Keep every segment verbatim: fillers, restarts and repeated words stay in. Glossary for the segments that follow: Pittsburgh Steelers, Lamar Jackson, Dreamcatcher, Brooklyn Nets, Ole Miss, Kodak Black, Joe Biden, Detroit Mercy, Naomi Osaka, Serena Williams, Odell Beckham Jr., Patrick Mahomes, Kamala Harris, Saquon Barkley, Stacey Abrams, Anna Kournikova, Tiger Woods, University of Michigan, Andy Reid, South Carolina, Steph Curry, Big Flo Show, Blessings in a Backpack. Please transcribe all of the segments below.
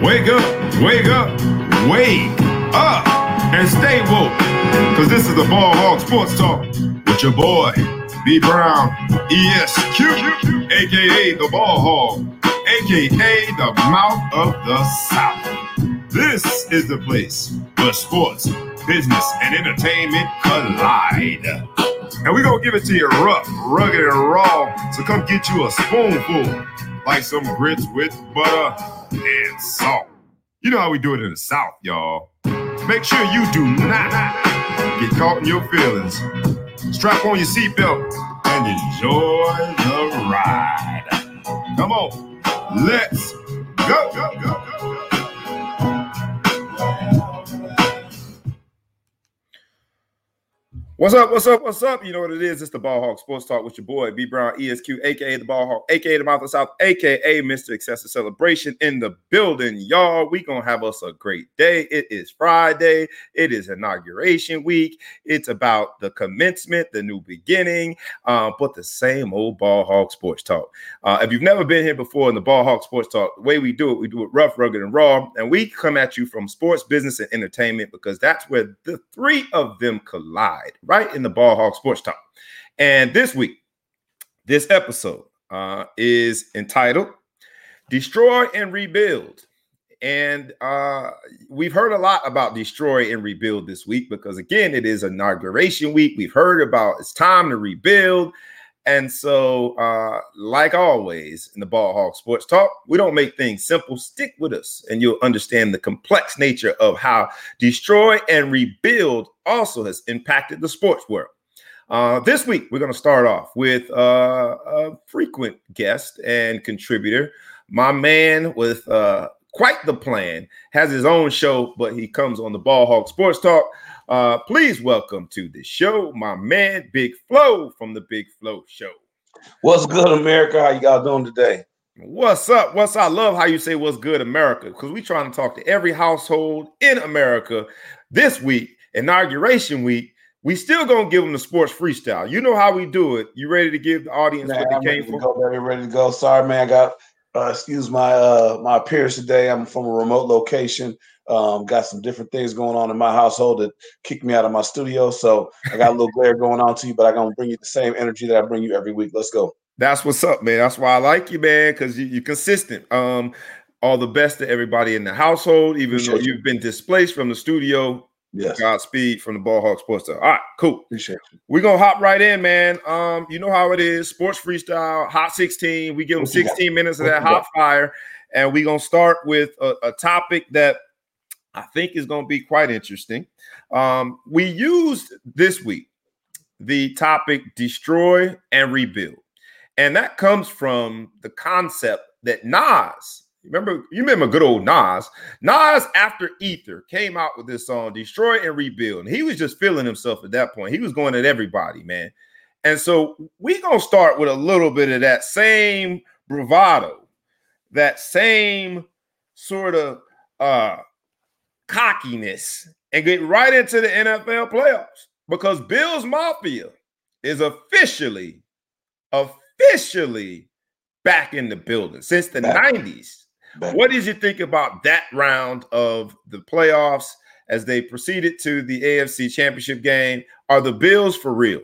Wake up, wake up, wake up, and stay woke. Because this is the Ball Hog Sports Talk with your boy, B Brown, E S Q, a k a the Ball Hog, a k a the Mouth of the South. This is the place where sports, business, and entertainment collide. And we're going to give it to you rough, rugged, and raw. So come get you a spoonful, like some grits with butter and salt. You know how we do it in the South, y'all. Make sure you do not get caught in your feelings. Strap on your seatbelt and enjoy the ride. Come on, let's go, go, go, go, go. What's up, what's up, what's up? You know what it is. It's the Ball Hog Sports Talk with your boy, B Brown, E S Q, a k a the Ball Hog, a k a the Mouth of the South, a k a. Mister Excessive Celebration in the building, y'all. We gonna have us a great day. It is Friday. It is inauguration week. It's about the commencement, the new beginning, uh, but the same old Ball Hog Sports Talk. Uh, if you've never been here before in the Ball Hog Sports Talk, the way we do it, we do it rough, rugged, and raw, and we come at you from sports, business, and entertainment because that's where the three of them collide, right in the Ball Hog Sports Talk. And this week, this episode uh, is entitled Destroy and Rebuild. And uh, we've heard a lot about destroy and rebuild this week because, again, it is inauguration week. We've heard about it's time to rebuild. And so, uh, like always in the Ball Hog Sports Talk, we don't make things simple. Stick with us and you'll understand the complex nature of how destroy and rebuild also has impacted the sports world. Uh, this week, we're going to start off with uh, a frequent guest and contributor. My man with uh, quite the plan, has his own show, but he comes on the Ball Hog Sports Talk. Uh, please welcome to the show, my man, Big Flo from the Big Flo Show. What's good, America? How you guys doing today? What's up? What's I love how you say what's good, America, because we're trying to talk to every household in America this week, inauguration week. We still going to give them the sports freestyle. You know how we do it. You ready to give the audience nah, what they I'm came for? Ready, ready to go. Sorry, man. I got, uh, excuse my, uh, my appearance today. I'm from a remote location. Um, got some different things going on in my household that kicked me out of my studio. So I got a little glare going on to you, but I'm going to bring you the same energy that I bring you every week. Let's go. That's what's up, man. That's why I like you, man, because you, you're consistent. Um, all the best to everybody in the household, even Appreciate though you've you. been displaced from the studio. Yes. Godspeed from the Ball Hog Sports Talk. All right, cool. Appreciate it. We're going to hop right in, man. Um, you know how it is. Sports Freestyle, Hot sixteen. We give them sixteen minutes of that hot fire, and we're going to start with a, a topic that I think is going to be quite interesting. Um, we used this week the topic destroy and rebuild. And that comes from the concept that Nas, remember, you remember good old Nas, Nas after Ether came out with this song, Destroy and Rebuild. And he was just feeling himself at that point. He was going at everybody, man. And so we're going to start with a little bit of that same bravado, that same sort of, uh, cockiness and get right into the N F L playoffs because Bills Mafia is officially, officially back in the building since the back. nineties. Back. What did you think about that round of the playoffs as they proceeded to the A F C Championship game? Are the Bills for real?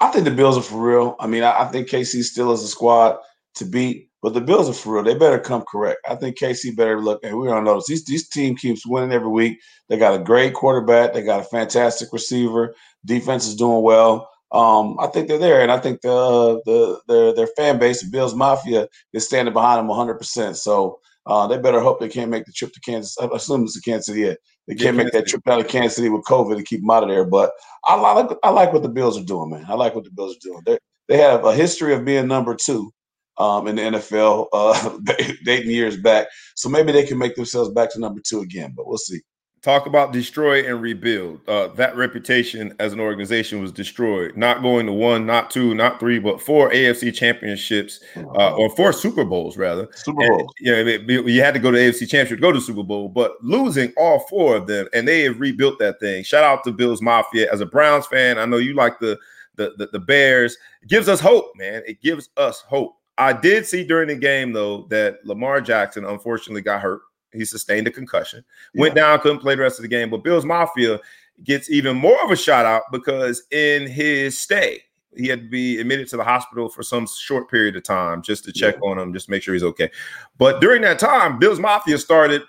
I think the Bills are for real. I mean, I, I think K C still is a squad to beat. But the Bills are for real. They better come correct. I think K C better look. And we're going to notice this, this team keeps winning every week. They got a great quarterback. They got a fantastic receiver. Defense is doing well. Um, I think they're there. And I think the, the the their fan base, the Bills Mafia, is standing behind them one hundred percent. So uh, they better hope they can't make the trip to Kansas. I assume it's to Kansas City yet. They can't make that trip out of Kansas City with COVID to keep them out of there. But I like, I like what the Bills are doing, man. I like what the Bills are doing. They They have a history of being number two. Um, in the N F L, uh, dating years back. So maybe they can make themselves back to number two again, but we'll see. Talk about destroy and rebuild. Uh, that reputation as an organization was destroyed, not going to one, not two, not three, but four A F C championships, uh, or four Super Bowls, rather. Super Bowls. Yeah, you know, you had to go to the A F C championship to go to Super Bowl, but losing all four of them, and they have rebuilt that thing. Shout out to Bills Mafia. As a Browns fan, I know you like the, the, the, the Bears. It gives us hope, man. It gives us hope. I did see during the game, though, that Lamar Jackson unfortunately got hurt. He sustained a concussion, yeah. went down, couldn't play the rest of the game. But Bills Mafia gets even more of a shout out because in his stay, he had to be admitted to the hospital for some short period of time just to check yeah. on him, just make sure he's okay. But during that time, Bills Mafia started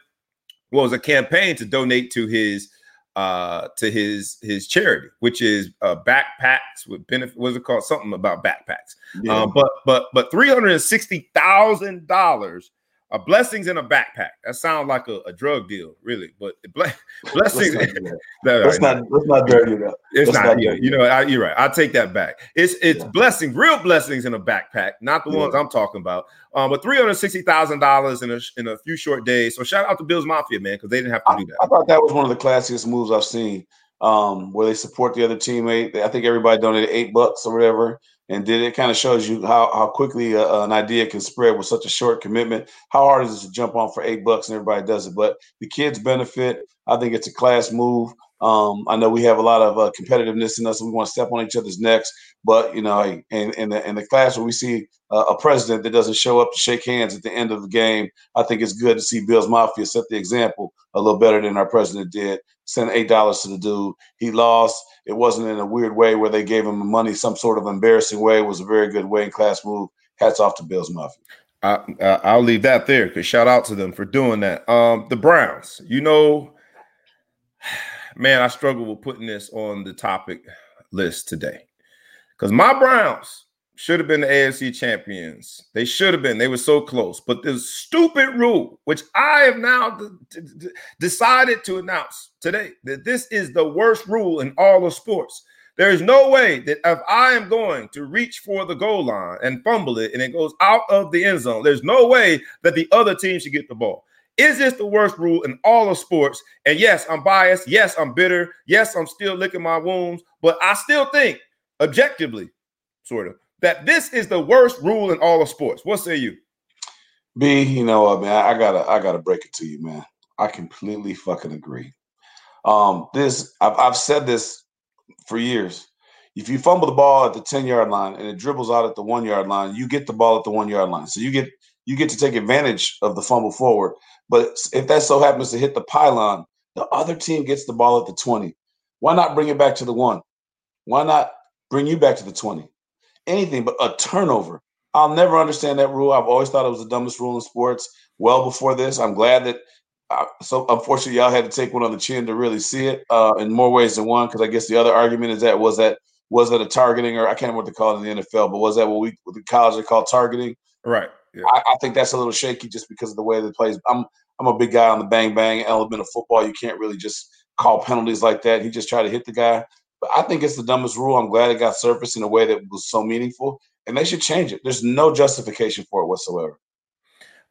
what was a campaign to donate to his uh, to his his charity, which is uh, backpacks with benefit. What's it called? Something about backpacks. Yeah. Um, but but but three hundred and sixty thousand dollars. A blessings in a backpack. That sounds like a, a drug deal, really. But ble- blessings. Let's not, that's not. That's not dirty enough. It's not. not dirty. You know, I, you're right. I take that back. It's it's yeah. blessings, real blessings in a backpack, not the yeah. ones I'm talking about. Um, but three hundred sixty thousand dollars in a in a few short days. So shout out to Bills Mafia, man, because they didn't have to I, do that. I thought that was one of the classiest moves I've seen, um, where they support the other teammate. I think everybody donated eight bucks or whatever. And then it kind of shows you how, how quickly a, an idea can spread with such a short commitment. How hard is it to jump on for eight bucks and everybody does it? But the kids benefit. I think it's a class move. Um, I know we have a lot of uh, competitiveness in us. And we want to step on each other's necks. But, you know, in and, and the, and the class where we see uh, a president that doesn't show up to shake hands at the end of the game, I think it's good to see Bills Mafia set the example a little better than our president did. Sent eight dollars to the dude. He lost. It wasn't in a weird way where they gave him money some sort of embarrassing way. It was a very good way in class move. Hats off to Bills Mafia. I, uh, I'll leave that there because shout out to them for doing that. Um, the Browns, you know, man, I struggle with putting this on the topic list today because my Browns should have been the A F C champions. They should have been. They were so close. But this stupid rule, which I have now d- d- decided to announce today, that this is the worst rule in all of sports. There is no way that if I am going to reach for the goal line and fumble it and it goes out of the end zone, there's no way that the other team should get the ball. Is this the worst rule in all of sports? And yes, I'm biased. Yes, I'm bitter. Yes, I'm still licking my wounds. But I still think, objectively, sort of, that this is the worst rule in all of sports. What say you? B, you know what, man? I gotta, I gotta break it to you, man. I completely fucking agree. Um, this, I've, I've said this for years. If you fumble the ball at the ten-yard line and it dribbles out at the one-yard line, you get the ball at the one-yard line. So you get, you get to take advantage of the fumble forward. But if that so happens to hit the pylon, the other team gets the ball at the twenty. Why not bring it back to the one? Why not bring you back to the twenty? Anything but a turnover. I'll never understand that rule. I've always thought it was the dumbest rule in sports. Well before this, I'm glad that uh, – so unfortunately, y'all had to take one on the chin to really see it uh, in more ways than one because I guess the other argument is that was that was that a targeting or – I can't remember what they call it in the N F L, but was that what we what the college they call targeting? Right. Yeah. I, I think that's a little shaky just because of the way that it plays. I'm I'm a big guy on the bang bang element of football. You can't really just call penalties like that. He just tried to hit the guy. But I think it's the dumbest rule. I'm glad it got surfaced in a way that was so meaningful, and they should change it. There's no justification for it whatsoever.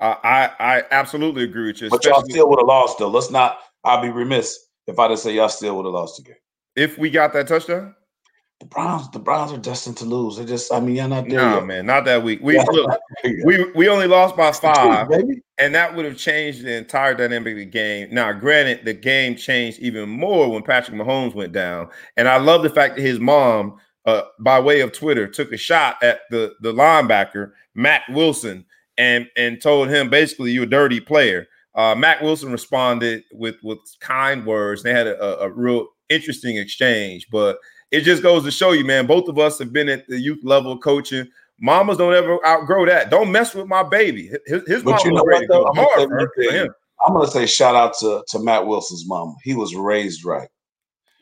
Uh, I I absolutely agree with you. But y'all still would have lost, though. Let's not. I'd be remiss if I didn't say y'all still would have lost the game. If we got that touchdown. The Browns, the Browns are destined to lose. They just, I mean, y'all not there. No, nah, man, not that week. We look, we we only lost by five, team, and that would have changed the entire dynamic of the game. Now, granted, the game changed even more when Patrick Mahomes went down, and I love the fact that his mom, uh, by way of Twitter, took a shot at the the linebacker Mack Wilson and and told him basically, "You're a dirty player." Uh, Mack Wilson responded with with kind words. They had a, a real interesting exchange, but. It just goes to show you, man, both of us have been at the youth level coaching. Mamas don't ever outgrow that. Don't mess with my baby. His, his mom was ready to go hard for him. I'm going to say shout out to, to Matt Wilson's mom. He was raised right.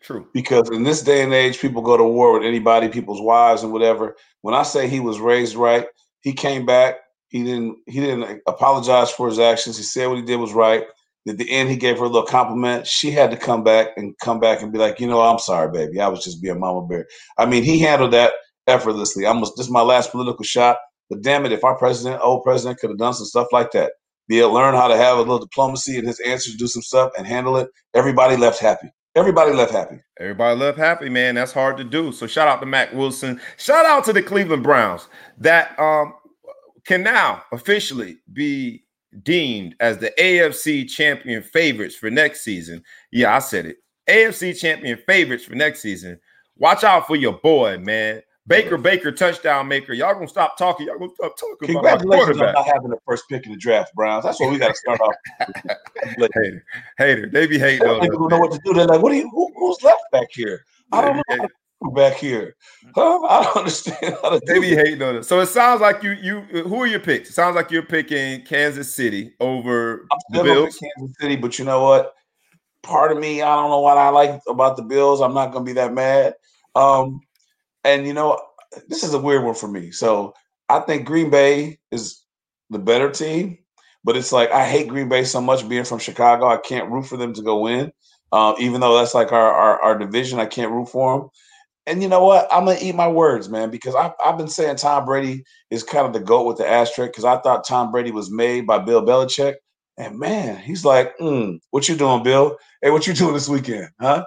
True. Because in this day and age, people go to war with anybody, people's wives and whatever. When I say he was raised right, he came back. He didn't, he didn't apologize for his actions. He said what he did was right. At the end, he gave her a little compliment. She had to come back and come back and be like, you know, I'm sorry, baby. I was just being mama bear. I mean, he handled that effortlessly. I must, this is my last political shot. But damn it, if our president, old president, could have done some stuff like that, be it learn how to have a little diplomacy in his answers, do some stuff and handle it, everybody left happy. Everybody left happy. Everybody left happy, man. That's hard to do. So shout out to Mack Wilson. Shout out to the Cleveland Browns that um, can now officially be deemed as the A F C champion favorites for next season. Yeah, I said it. A F C champion favorites for next season. Watch out for your boy, man. Baker, Baker, touchdown maker. Y'all going to stop talking. Y'all going to stop talking Congratulations about our quarterback. On not having the first pick in the draft, Browns. That's what we got to start off with. Hater. Hater. They be hating on us. People don't know what to do. They're like, what are you, who, who's left back here? I don't know. Back here, huh? I don't understand how to do they be hating on us. So it sounds like you, you. Who are your picks? It sounds like you're picking Kansas City over I'm the Bills. Kansas City, but you know what? Part of me, I don't know what I like about the Bills. I'm not going to be that mad. Um, and you know, this is a weird one for me. So I think Green Bay is the better team, but it's like I hate Green Bay so much. Being from Chicago, I can't root for them to go win. Uh, even though that's like our, our our division, I can't root for them. And you know what? I'm going to eat my words, man, because I've, I've been saying Tom Brady is kind of the GOAT with the asterisk because I thought Tom Brady was made by Bill Belichick. And, man, he's like, mm, what you doing, Bill? Hey, what you doing this weekend, huh?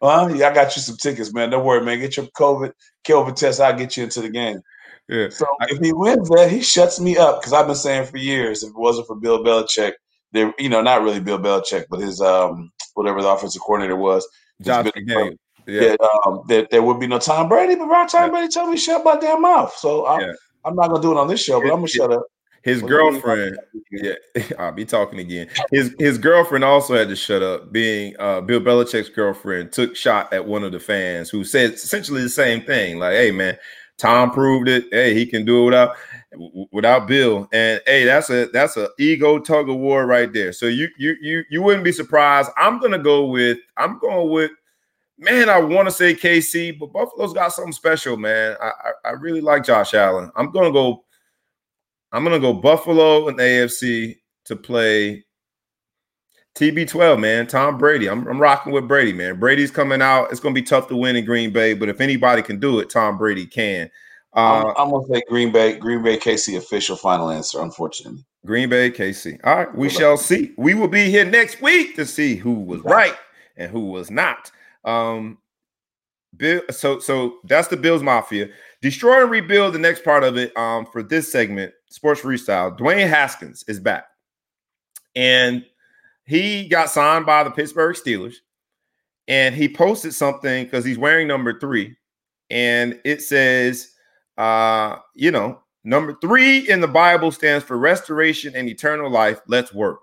Huh? Yeah, I got you some tickets, man. Don't worry, man. Get your COVID, COVID test. I'll get you into the game. Yeah. So if he wins that, he shuts me up because I've been saying for years if it wasn't for Bill Belichick, they, you know, not really Bill Belichick, but his um, whatever the offensive coordinator was. John McDaniel. Yeah, that, um, that there would be no Tom Brady, but Ron Tom yeah. Brady told me to shut my damn mouth. So I'm, yeah. I'm not gonna do it on this show, but I'm gonna shut up. His what girlfriend, yeah, I'll be talking again. His his girlfriend also had to shut up. Being uh, Bill Belichick's girlfriend took shot at one of the fans who said essentially the same thing. Like, hey man, Tom proved it. Hey, he can do it without without Bill. And hey, that's a that's a ego tug of war right there. So you you you you wouldn't be surprised. I'm gonna go with I'm going with. Man, I want to say K C, but Buffalo's got something special, man. I, I I really like Josh Allen. I'm gonna go. I'm gonna go Buffalo and A F C to play T B twelve, man. Tom Brady. I'm I'm rocking with Brady, man. Brady's coming out. It's gonna be tough to win in Green Bay, but if anybody can do it, Tom Brady can. Uh, I'm, I'm gonna say Green Bay. Green Bay K C official final answer. Unfortunately, Green Bay K C. All right, we Good shall luck. see. We will be here next week to see who was right and who was not. Um, Bill, so so that's the Bills Mafia. Destroy and rebuild. The next part of it, um, for this segment, Sports Freestyle. Dwayne Haskins is back, and he got signed by the Pittsburgh Steelers. And he posted something because he's wearing number three, and it says, uh, you know, number three in the Bible stands for restoration and eternal life. Let's work.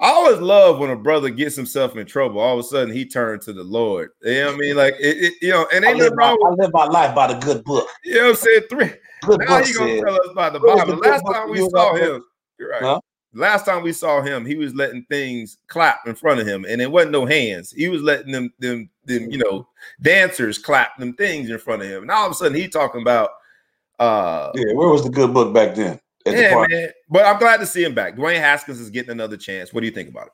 I always love when a brother gets himself in trouble. All of a sudden, he turned to the Lord. You know what I mean? Like, it, it, you know, and ain't I live, my, I live my life by the good book. You know what I'm saying? Three. Good now he's going to tell us about the Bible. The Last time we saw him, you're right. Huh? Last time we saw him, he was letting things clap in front of him, and it wasn't no hands. He was letting them, them, them, you know, dancers clap them things in front of him. And all of a sudden, he talking about. Uh, yeah, where was the good book back then? Yeah, man. But I'm glad to see him back. Dwayne Haskins is getting another chance. What do you think about it?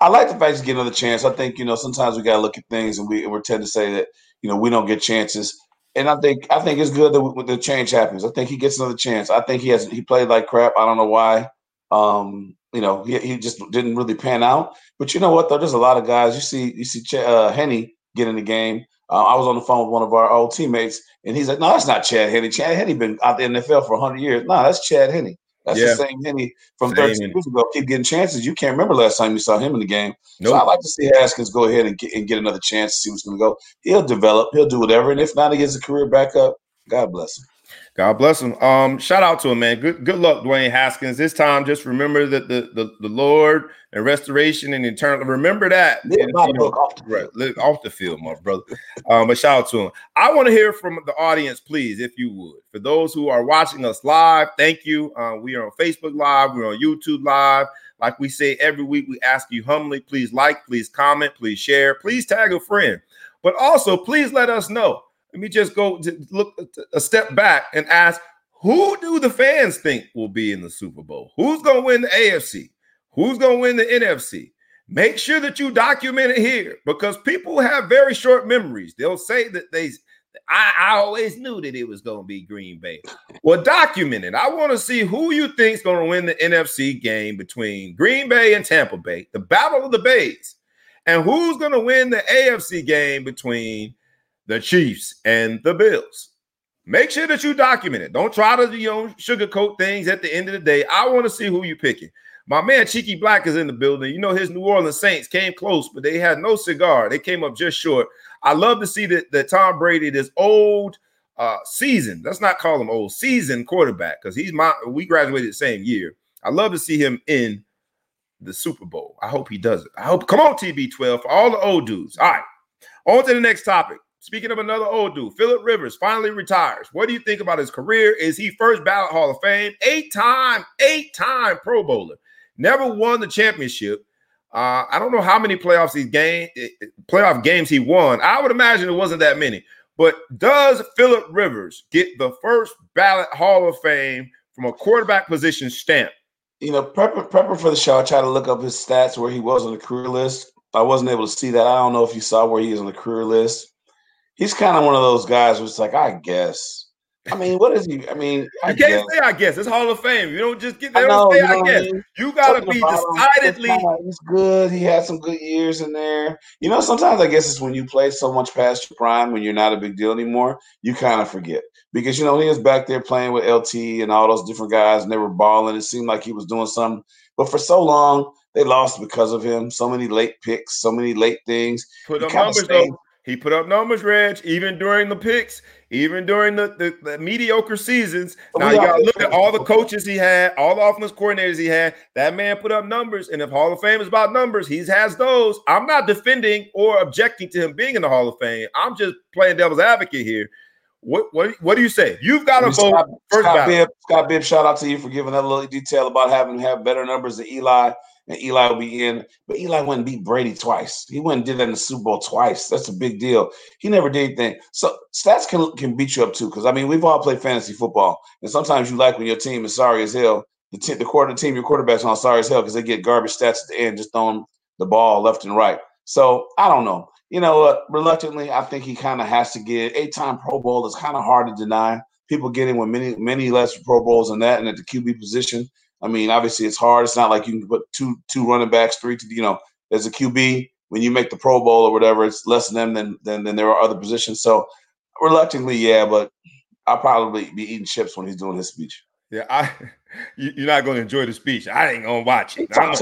I like the fact he's getting another chance. I think, you know, sometimes we got to look at things and we we tend to say that, you know, we don't get chances. And I think I think it's good that the change happens. I think he gets another chance. I think he has he played like crap. I don't know why. Um, you know, he, he just didn't really pan out. But you know what, though? There's a lot of guys. You see you see Ch- uh, Henne get in the game. Uh, I was on the phone with one of our old teammates, and he's like, no, that's not Chad Henne. Chad Henne been out the N F L for one hundred years. No, that's Chad Henne. That's yeah. the same Henne from same thirteen years ago. Keep getting chances. You can't remember last time you saw him in the game. Nope. So I like to see Haskins go ahead and get, and get another chance to see what's going to go. He'll develop. He'll do whatever. And if not, he gets a career back up. God bless him. God bless him. Um, shout out to him, man. Good good luck, Dwayne Haskins. This time, just remember that the the, the Lord and restoration and eternal. Remember that. Yeah, and, you know, off, the right, live off the field, my brother. Um, but shout out to him. I want to hear from the audience, please, if you would. For those who are watching us live, thank you. Uh, we are on Facebook Live. We're on YouTube Live. Like we say every week, we ask you humbly, please like, please comment, please share, please tag a friend. But also, please let us know. Let me just go to look a step back and ask, who do the fans think will be in the Super Bowl? Who's going to win the A F C? Who's going to win the N F C? Make sure that you document it here because people have very short memories. They'll say that they, I, I always knew that it was going to be Green Bay. Well, document it. I want to see who you think is going to win the N F C game between Green Bay and Tampa Bay, the Battle of the Bays, and who's going to win the A F C game between the Chiefs and the Bills. Make sure that you document it. Don't try to, you know, sugarcoat things at the end of the day. I want to see who you're picking. My man Cheeky Black is in the building. You know, his New Orleans Saints came close, but they had no cigar. They came up just short. I love to see that, that Tom Brady, this old uh, seasoned, let's not call him old, seasoned quarterback, because he's my, we graduated the same year. I love to see him in the Super Bowl. I hope he does it. I hope, come on, T B twelve, for all the old dudes. All right, on to the next topic. Speaking of another old dude, Philip Rivers finally retires. What do you think about his career? Is he first ballot Hall of Fame? Eight-time, eight-time Pro Bowler. Never won the championship. Uh, I don't know how many playoffs he game, playoff games he won. I would imagine it wasn't that many. But does Philip Rivers get the first ballot Hall of Fame from a quarterback position stamp? You know, prepping, prepping for the show, I tried to look up his stats where he was on the career list. I wasn't able to see that. I don't know if you saw where he is on the career list. He's kind of one of those guys who's like, I guess. I mean, what is he? I mean, I you can't guess. say I guess. It's Hall of Fame. You don't just get there. I, know, don't say, you know I guess. I mean? You got to be decidedly. He's good. He had some good years in there. You know, sometimes I guess it's when you play so much past your prime, when you're not a big deal anymore, you kind of forget. Because, you know, he was back there playing with L T and all those different guys, and they were balling. It seemed like he was doing something. But for so long, they lost because of him. So many late picks, so many late things. Put up numbers, though. He put up numbers, Reg, even during the picks, even during the, the, the mediocre seasons. Now, you got to look at all the coaches he had, all the offense coordinators he had. That man put up numbers, and if Hall of Fame is about numbers, he has those. I'm not defending or objecting to him being in the Hall of Fame. I'm just playing devil's advocate here. What what what do you say? You've got to vote first. Scott Bibb, Scott Bibb, shout out to you for giving that little detail about having to have better numbers than Eli. And Eli will be in, but Eli wouldn't beat Brady twice. He wouldn't did that in the Super Bowl twice. That's a big deal. He never did anything. So stats can can beat you up too, because I mean we've all played fantasy football, and sometimes you like when your team is sorry as hell. The t- the quarter team, your quarterback's not sorry as hell because they get garbage stats at the end, just throwing the ball left and right. So I don't know. You know, uh, reluctantly, I think he kind of has to get eight-time Pro Bowl. It's kind of hard to deny. People get in with many many less Pro Bowls than that, and at the Q B position. I mean, obviously, it's hard. It's not like you can put two two running backs, three to, you know, as a Q B, when you make the Pro Bowl or whatever, it's less than them than, than, than there are other positions. So, reluctantly, yeah, but I'll probably be eating chips when he's doing his speech. Yeah, I, you're not going to enjoy the speech. I ain't going to watch it. I'm going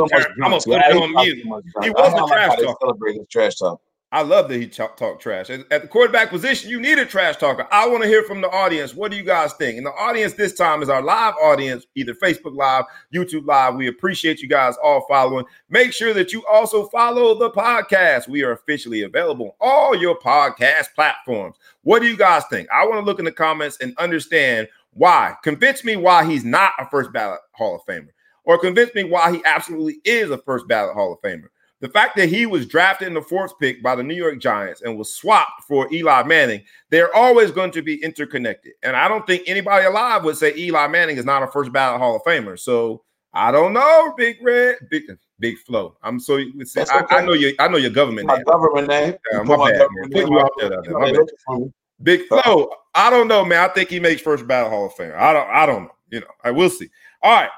to put it on mute. He was the trash talk. Celebrate his trash talk. I love that he talk, talk trash. At, at the quarterback position, you need a trash talker. I want to hear from the audience. What do you guys think? And the audience this time is our live audience, either Facebook Live, YouTube Live. We appreciate you guys all following. Make sure that you also follow the podcast. We are officially available on all your podcast platforms. What do you guys think? I want to look in the comments and understand why. Convince me why he's not a first ballot Hall of Famer, or convince me why he absolutely is a first ballot Hall of Famer. The fact that he was drafted in the fourth pick by the New York Giants and was swapped for Eli Manning, they're always going to be interconnected. And I don't think anybody alive would say Eli Manning is not a first ballot Hall of Famer. So I don't know, Big Red, Big Big Flo. I'm so see, I, okay. I know your I know your government my name. Government name. Uh, my my bad, government name. Out there, out there. My bad. Big Flo. I don't know, man. I think he makes first ballot Hall of Famer. I don't. I don't know. You know. I will see. All right.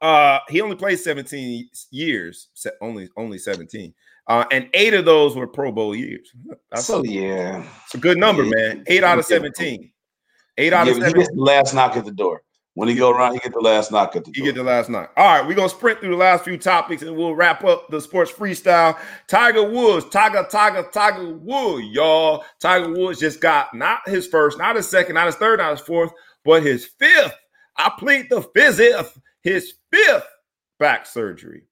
Uh, he only played seventeen years, only only seventeen, uh, and eight of those were Pro Bowl years. That's so yeah, it's a good number, yeah. man. Eight out of seventeen. Eight out yeah, of seventeen. He gets the last knock at the door. When he go around, he get the last knock at the door. He get the last knock. All right, we're gonna sprint through the last few topics, and we'll wrap up the sports freestyle. Tiger Woods, Tiger, Tiger, Tiger Woods, y'all. Tiger Woods just got not his first, not his second, not his third, not his fourth, but his fifth. I plead the fifth. His fifth back surgery.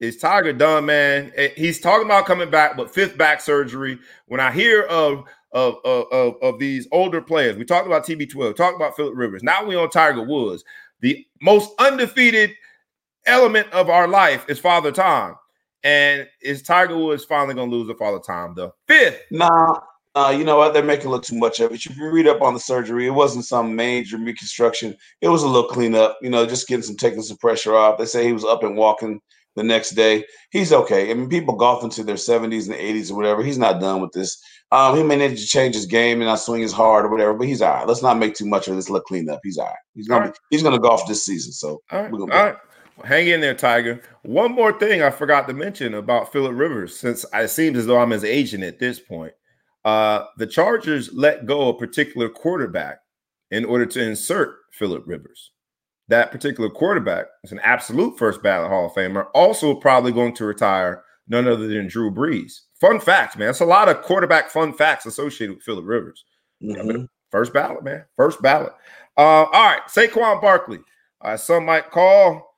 Is Tiger done, man? He's talking about coming back, but fifth back surgery. When I hear of of of, of, of these older players, we talked about T B twelve, talked about Philip Rivers. Now we on Tiger Woods. The most undefeated element of our life is Father Time, and is Tiger Woods finally going to lose to Father Time? The fifth. Nah, uh, you know what? They're making a little too much of it. If you read up on the surgery, it wasn't some major reconstruction. It was a little cleanup, you know, just getting some, taking some pressure off. They say he was up and walking the next day. He's okay. I mean, people golf into their seventies and eighties or whatever. He's not done with this. Um, he may need to change his game and not swing as hard or whatever, but he's all right. Let's not make too much of this little cleanup. He's all right. He's gonna all right. Be, he's gonna golf this season. So all right. We're gonna all right. Well, hang in there, Tiger. One more thing I forgot to mention about Philip Rivers, since it seems as though I'm his agent at this point. Uh, the Chargers let go a particular quarterback in order to insert Philip Rivers. That particular quarterback is an absolute first ballot Hall of Famer, also probably going to retire none other than Drew Brees. Fun facts, man. That's a lot of quarterback fun facts associated with Philip Rivers. Mm-hmm. First ballot, man. First ballot. Uh, all right, Saquon Barkley. Uh, some might call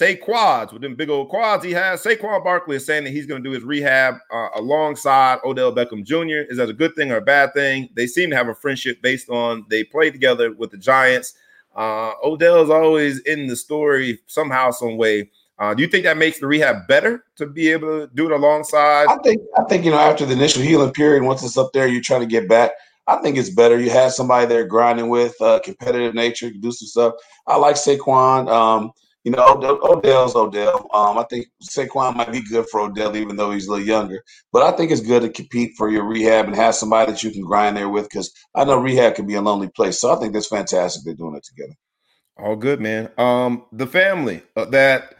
Saquads with them big old quads he has. Saquon Barkley is saying that he's going to do his rehab uh, alongside Odell Beckham Junior Is that a good thing or a bad thing? They seem to have a friendship based on they played together with the Giants. Uh, Odell's always in the story somehow, some way. Uh, do you think that makes the rehab better to be able to do it alongside? I think, I think you know, after the initial healing period, once it's up there, you're trying to get back. I think it's better. You have somebody there grinding with, uh, competitive nature, you do some stuff. I like Saquon. Um, you know, Od- Odell's Odell. Um, I think Saquon might be good for Odell, even though he's a little younger. But I think it's good to compete for your rehab and have somebody that you can grind there with, because I know rehab can be a lonely place. So I think that's fantastic they're doing it together. All good, man. Um, the family that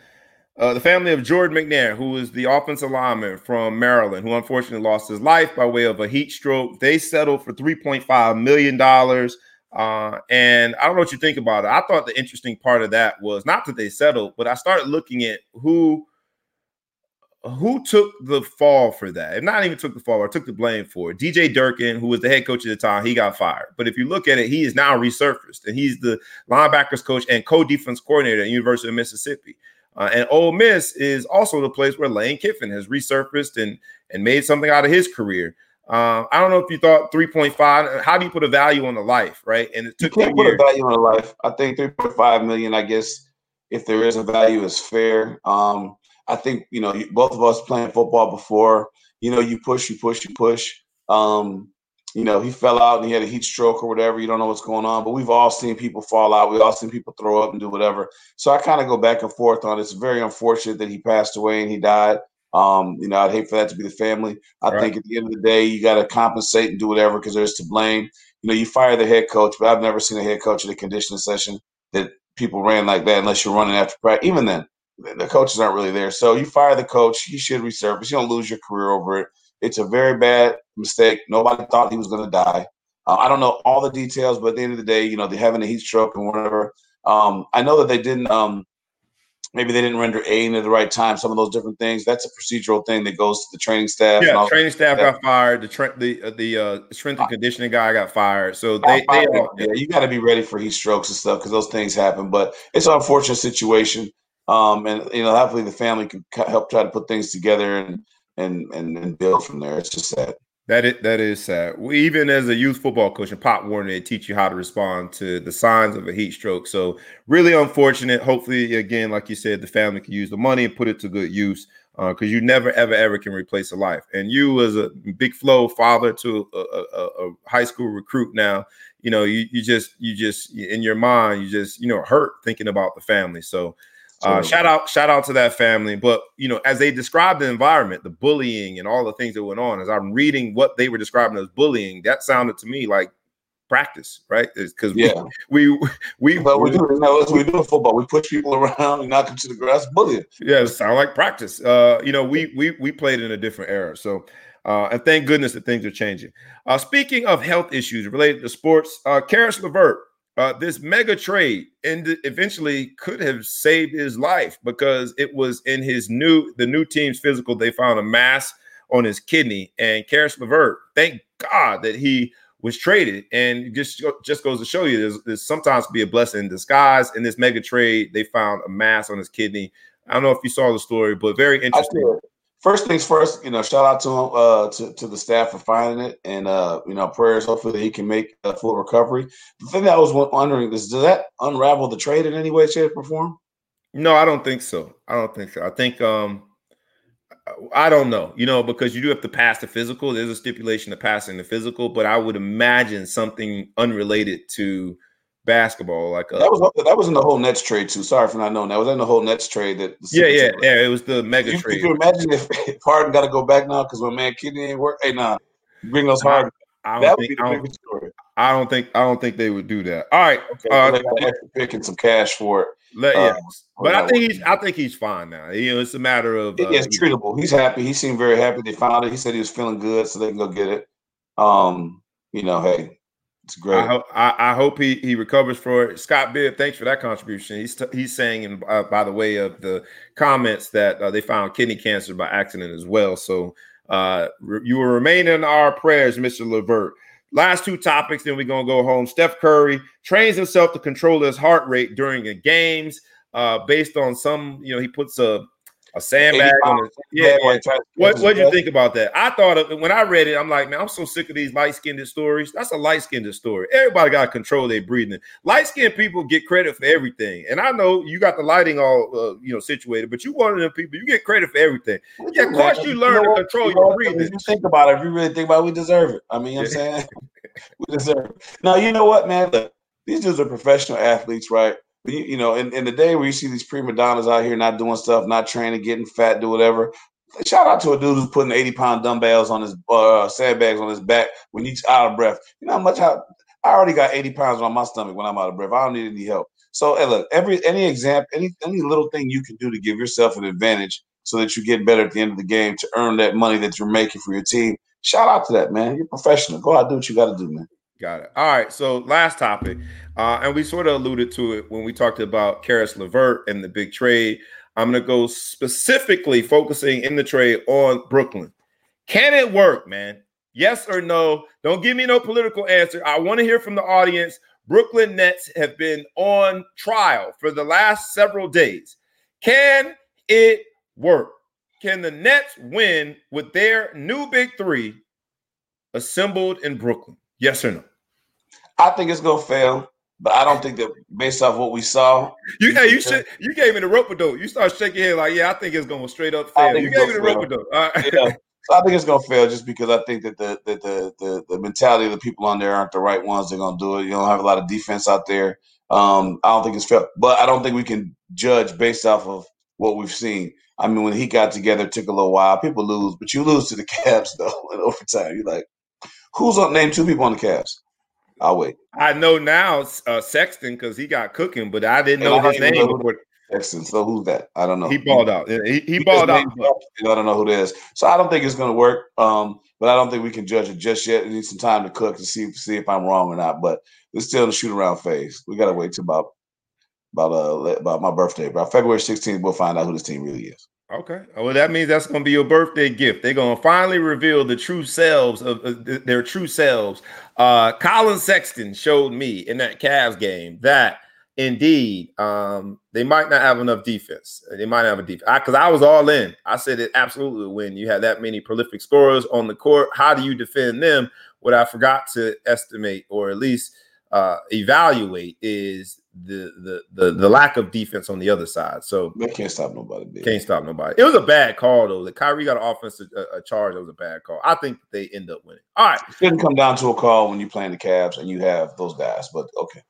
uh, the family of Jordan McNair, who is the offensive lineman from Maryland, who unfortunately lost his life by way of a heat stroke, they settled for three point five million dollars. Uh, and I don't know what you think about it. I thought the interesting part of that was not that they settled, but I started looking at who who took the fall for that. If not even took the fall, or took the blame for it. D J Durkin, who was the head coach at the time, he got fired. But if you look at it, he is now resurfaced, and he's the linebackers coach and co-defense coordinator at the University of Mississippi. Uh, and Ole Miss is also the place where Lane Kiffin has resurfaced and and made something out of his career. Um, I don't know if you thought three point five. How do you put a value on the life, right? And it took you can't put years. a value on the life. I think three point five million dollars, I guess, if there is a value, is fair. Um, I think, you know, both of us playing football before, you know, you push, you push, you push. Um, you know, he fell out and he had a heat stroke or whatever. You don't know what's going on. But we've all seen people fall out. We've all seen people throw up and do whatever. So I kind of go back and forth on it. It's very unfortunate that he passed away and he died. Um, you know, I'd hate for that to be the family. I right. think at the end of the day, you got to compensate and do whatever, because there's to blame. You know, you fire the head coach, but I've never seen a head coach at a conditioning session that people ran like that, unless you're running after practice. Even then, the coaches aren't really there. So you fire the coach, you should resurface. You don't lose your career over it. It's a very bad mistake. Nobody thought he was going to die. Uh, I don't know all the details, but at the end of the day, you know, they're having a heat stroke and whatever. Um, I know that they didn't um, – Maybe they didn't render aid at the right time. Some of those different things. That's a procedural thing that goes to the training staff. Yeah, and training staff that. got fired. The tra- the uh, the uh, strength and conditioning guy got fired. So they, they all, yeah, you got to be ready for heat strokes and stuff, because those things happen. But it's an unfortunate situation. Um, and you know, hopefully the family can help try to put things together and and and, and build from there. It's just sad. That is, that is sad. We, even as a youth football coach and Pop Warner, they teach you how to respond to the signs of a heat stroke. So really unfortunate. Hopefully, again, like you said, the family can use the money and put it to good use, because uh, you never, ever, ever can replace a life. And you, as a Big Flo father to a, a, a high school recruit now, you know, you, you just, you just, in your mind, you just, you know, hurt thinking about the family. So Uh, shout out, shout out to that family. But, you know, as they describe the environment, the bullying and all the things that went on, as I'm reading what they were describing as bullying, that sounded to me like practice, right? Because yeah. we, we, we, but we do, you know, we do football. We push people around, we knock them to the grass, bullying. Yeah. It sounded like practice. Uh, you know, we, we, we played in a different era. So, uh, and thank goodness that things are changing. Uh, speaking of health issues related to sports, uh, Caris LeVert. Uh, this mega trade and eventually could have saved his life, because it was in his new the new team's physical. They found a mass on his kidney, and Caris LeVert, thank God that he was traded. And just just goes to show you, there's, there's sometimes be a blessing in disguise. In this mega trade, they found a mass on his kidney. I don't know if you saw the story, but very interesting. First things first, you know, shout out to him, uh, to, to the staff for finding it, and, uh, you know, prayers, hopefully, that he can make a full recovery. The thing that I was wondering is, does that unravel the trade in any way, shape, or form? No, I don't think so. I don't think so. I think um, – I don't know, you know, because you do have to pass the physical. There's a stipulation to passing the physical, but I would imagine something unrelated to – basketball, like a, that was that was in the whole Nets trade too. Sorry for not knowing that. Was that in the whole Nets trade? That yeah, yeah, trade? yeah. It was the mega you, trade. Can you imagine if Harden got to go back now because my man kidney ain't work? Hey, nah, bring those Harden. I, I that would think, be the biggest story. I don't think I don't think they would do that. All right, okay, uh, they got extra pick and some cash for it. Let, yeah, um, but I think he's I think he's fine now. You know, it's a matter of uh, it's treatable. He's happy. He seemed very happy. They found it. He said he was feeling good, so they can go get it. Um, you know, hey. It's great. I hope, I, I hope he, he recovers for it. Scott Bibb, thanks for that contribution. He's t- he's saying, in, uh, by the way of the comments, that uh, they found kidney cancer by accident as well. So uh, re- you will remain in our prayers, Mister LeVert. Last two topics, then we're going to go home. Steph Curry trains himself to control his heart rate during the games uh, based on some, you know, he puts a, a sandbag on his. Yeah. What do you think about that? I thought of it when I read it. I'm like, man, I'm so sick of these light-skinned stories. That's a light-skinned story. Everybody got to control their breathing. Light-skinned people get credit for everything. And I know you got the lighting all, uh, you know, situated, but you one of them people, you get credit for everything. Yeah, of course you learn to control your breathing. If you think about it, if you really think about it, we deserve it. I mean, you know what I'm saying? We deserve it. Now, you know what, man? Look, these dudes are professional athletes, right? You, you know, in, in the day where you see these prima donnas out here not doing stuff, not training, getting fat, do whatever. Shout out to a dude who's putting eighty pound dumbbells on his uh, sandbags on his back when he's out of breath. You know how much I, I already got eighty pounds on my stomach when I'm out of breath. I don't need any help. So, hey, look, every any example, any any little thing you can do to give yourself an advantage so that you get better at the end of the game to earn that money that you're making for your team. Shout out to that, man. You're professional. Go out and do what you got to do, man. Got it. All right. So last topic, uh, and we sort of alluded to it when we talked about Caris LeVert and the big trade. I'm going to go specifically focusing in the trade on Brooklyn. Can it work, man? Yes or no? Don't give me no political answer. I want to hear from the audience. Brooklyn Nets have been on trial for the last several days. Can it work? Can the Nets win with their new big three assembled in Brooklyn? Yes or no? I think it's gonna fail, but I don't think that based off what we saw. You hey, you should you gave me the rope a dope. You start shaking your head like, yeah, I think it's gonna straight up fail. You gave me the rope a dope. All right. Yeah. So I think it's gonna fail just because I think that the the, the the the mentality of the people on there aren't the right ones. They're gonna do it. You don't have a lot of defense out there. Um, I don't think it's fail, but I don't think we can judge based off of what we've seen. I mean, when he got together, it took a little while. People lose, but you lose to the Cavs though in overtime. You're like. Who's up? Name two people on the Cavs. I'll wait. I know now uh, Sexton because he got cooking, but I didn't know his name before. Sexton. So who's that? I don't know. He balled out. He, he balled out. I don't know who that is. So I don't think it's going to work. Um, but I don't think we can judge it just yet. We need some time to cook to see see if I'm wrong or not. But it's still in the shoot around phase. We got to wait till about about uh about my birthday. About February sixteenth, we'll find out who this team really is. Okay. Well, that means that's going to be your birthday gift. They're going to finally reveal the true selves of uh, their true selves. Uh, Colin Sexton showed me in that Cavs game that indeed um, they might not have enough defense. They might not have a defense because I, I was all in. I said it absolutely. When you have that many prolific scorers on the court, how do you defend them? What I forgot to estimate or at least uh, evaluate is The, the the the lack of defense on the other side. So they can't stop nobody. Baby. Can't stop nobody. It was a bad call though. That Kyrie got an offensive a, a charge. It was a bad call. I think they end up winning. All right. It shouldn't come down to a call when you're playing the Cavs and you have those guys. But okay.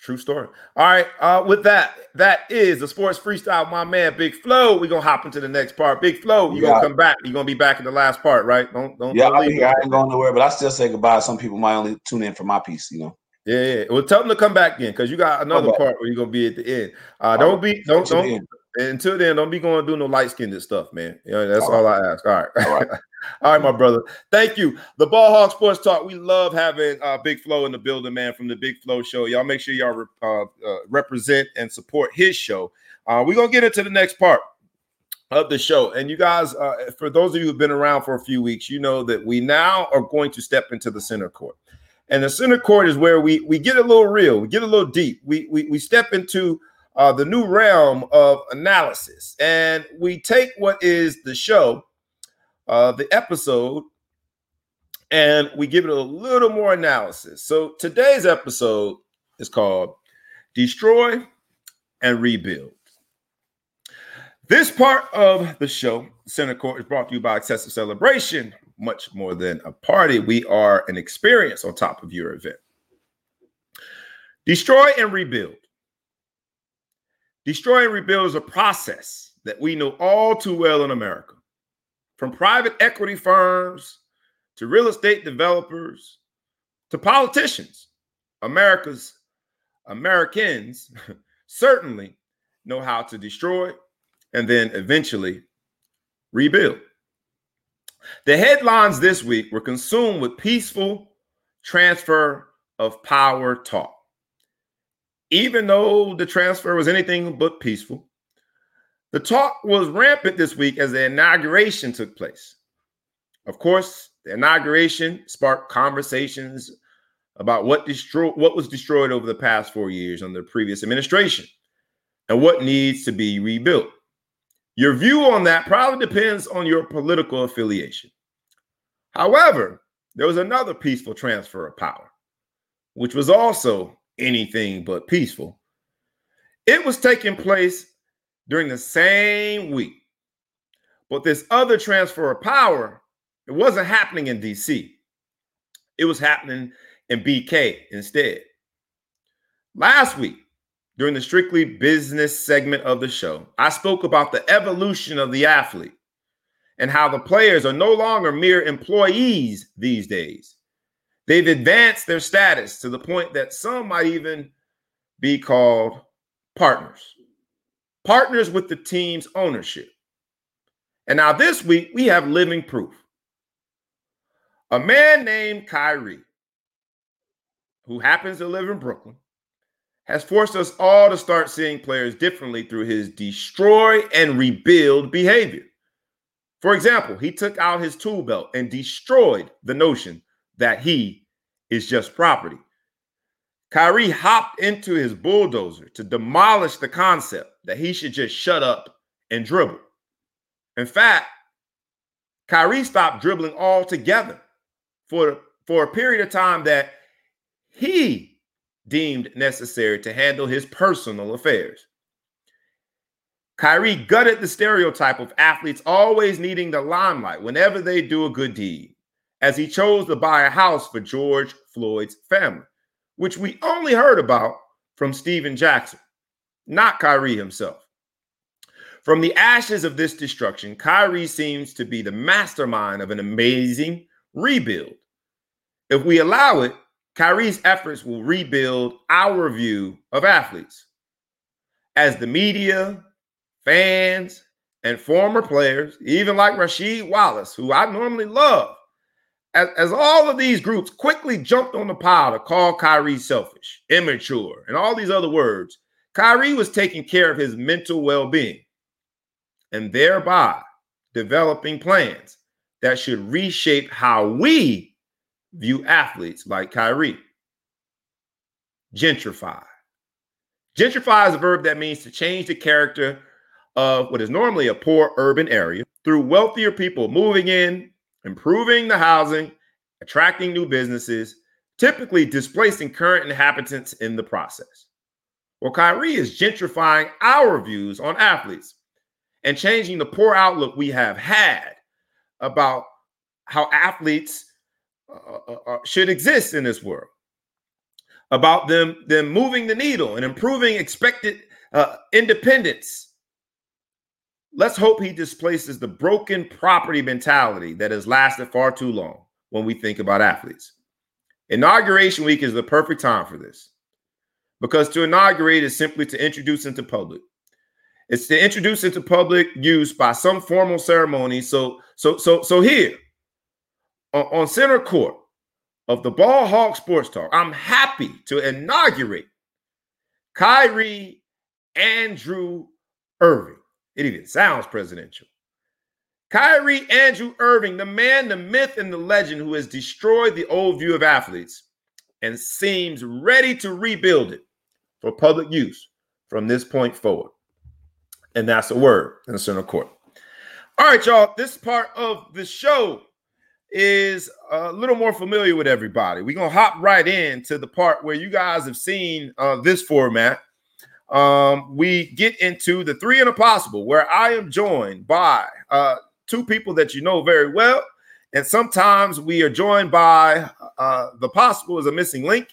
True story. All right. Uh, with that, that is the sports freestyle. My man, Big Flo. We're gonna hop into the next part. Big Flo, you yeah. gonna come back. You're gonna be back in the last part, right? Don't don't. Yeah, don't I, mean, I ain't going nowhere. But I still say goodbye. Some people might only tune in for my piece. You know. Yeah, yeah, well, tell them to come back then, because you got another okay. part where you're gonna be at the end. Uh, don't be, don't, don't, don't until then, don't be going to do no light skinned stuff, man. You know, that's all, all right. I ask. All right, all right, all right, my brother. Thank you. The Ball Hog Sports Talk. We love having uh, Big Flo in the building, man. From the Big Flo Show, y'all make sure y'all re- uh, uh, represent and support his show. Uh, we're gonna get into the next part of the show, and you guys, uh, for those of you who've been around for a few weeks, you know that we now are going to step into the center court. And the center court is where we we get a little real, we get a little deep. We we we step into uh, the new realm of analysis, and we take what is the show, uh, the episode, and we give it a little more analysis. So today's episode is called Destroy and Rebuild. This part of the show, Center Court, is brought to you by Excessive Celebration. Much more than a party, we are an experience on top of your event. Destroy and rebuild. Destroy and rebuild is a process that we know all too well in America. From private equity firms to real estate developers to politicians, America's Americans certainly know how to destroy and then eventually rebuild. The headlines this week were consumed with peaceful transfer of power talk. Even though the transfer was anything but peaceful, the talk was rampant this week as the inauguration took place. Of course, the inauguration sparked conversations about what destroy, what was destroyed over the past four years under the previous administration and what needs to be rebuilt. Your view on that probably depends on your political affiliation. However, there was another peaceful transfer of power, which was also anything but peaceful. It was taking place during the same week. But this other transfer of power, it wasn't happening in D C. It was happening in B K instead. Last week, during the strictly business segment of the show, I spoke about the evolution of the athlete and how the players are no longer mere employees these days. They've advanced their status to the point that some might even be called partners. Partners with the team's ownership. And now this week, we have living proof. A man named Kyrie, who happens to live in Brooklyn, has forced us all to start seeing players differently through his destroy and rebuild behavior. For example, he took out his tool belt and destroyed the notion that he is just property. Kyrie hopped into his bulldozer to demolish the concept that he should just shut up and dribble. In fact, Kyrie stopped dribbling altogether for, for a period of time that he deemed necessary to handle his personal affairs. Kyrie gutted the stereotype of athletes always needing the limelight whenever they do a good deed, as he chose to buy a house for George Floyd's family, which we only heard about from Steven Jackson, not Kyrie himself. From the ashes of this destruction, Kyrie seems to be the mastermind of an amazing rebuild. If we allow it, Kyrie's efforts will rebuild our view of athletes. As the media, fans, and former players, even like Rasheed Wallace, who I normally love, as, as all of these groups quickly jumped on the pile to call Kyrie selfish, immature, and all these other words, Kyrie was taking care of his mental well-being, and thereby developing plans that should reshape how we view athletes like Kyrie. Gentrify. Gentrify is a verb that means to change the character of what is normally a poor urban area through wealthier people moving in, improving the housing, attracting new businesses, typically displacing current inhabitants in the process. Well, Kyrie is gentrifying our views on athletes and changing the poor outlook we have had about how athletes uh, uh, should exist in this world, about them, them moving the needle and improving expected uh, independence. Let's hope he displaces the broken property mentality that has lasted far too long when we think about athletes. Inauguration week is the perfect time for this, because to inaugurate is simply to introduce into public. It's to introduce it to public use by some formal ceremony. So, so, so, so here on, on center court of the Ball Hog Sports Talk, I'm happy to inaugurate Kyrie Andrew Irving. It even sounds presidential. Kyrie Andrew Irving, the man, the myth, and the legend who has destroyed the old view of athletes and seems ready to rebuild it for public use from this point forward. And that's a word in the center court. All right, y'all. This part of the show is a little more familiar with everybody. We're going to hop right into the part where you guys have seen uh, this format. Um, we get into the three and a possible, where I am joined by uh, two people that you know very well. And sometimes we are joined by uh, the possible is a missing link.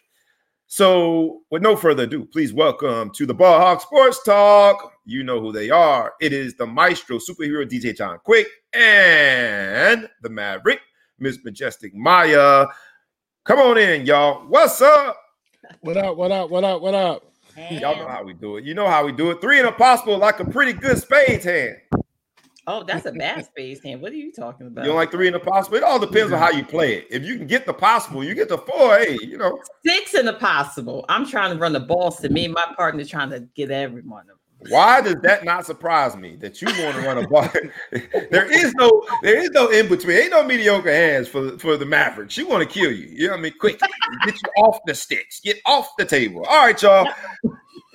So with no further ado, please welcome to the Ball Hog Sports Talk. You know who they are. It is the Maestro Superhero D J John Quick and the Maverick, Miss Majestic Maya. Come on in, y'all. What's up? What up? What up? What up? What up? Hey. Y'all know how we do it. You know how we do it. Three and a possible, like a pretty good spades hand. Oh, that's a bad spades hand. What are you talking about? You don't like three and a possible? It all depends on how you play it. If you can get the possible, you get the four. Hey, you know, six and a possible. I'm trying to run the balls to me. My partner trying to get everyone. Why does that not surprise me that you want to run a ball? There is no, there is no in between. Ain't no mediocre hands for for the Mavericks. She want to kill you. You know what I mean? Quick, get you off the sticks. Get off the table. All right, y'all.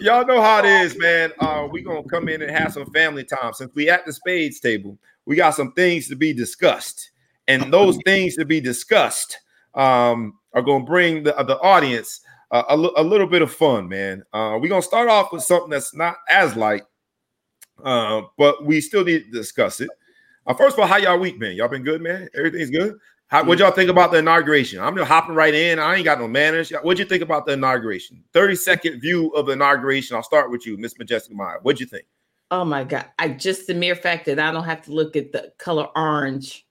Y'all know how it is, man. Uh, we gonna come in and have some family time since we at the spades table. We got some things to be discussed, and those things to be discussed um, are gonna bring the the audience Uh, a, l- a little bit of fun, man. Uh, we're going to start off with something that's not as light, uh, but we still need to discuss it. Uh, first of all, how y'all week been? Y'all been good, man? Everything's good? How, what'd y'all think about the inauguration? I'm just hopping right in. I ain't got no manners. What'd you think about the inauguration? thirty-second view of the inauguration. I'll start with you, Miss Majestic Meyer. What'd you think? Oh, my God. I just the mere fact that I don't have to look at the color orange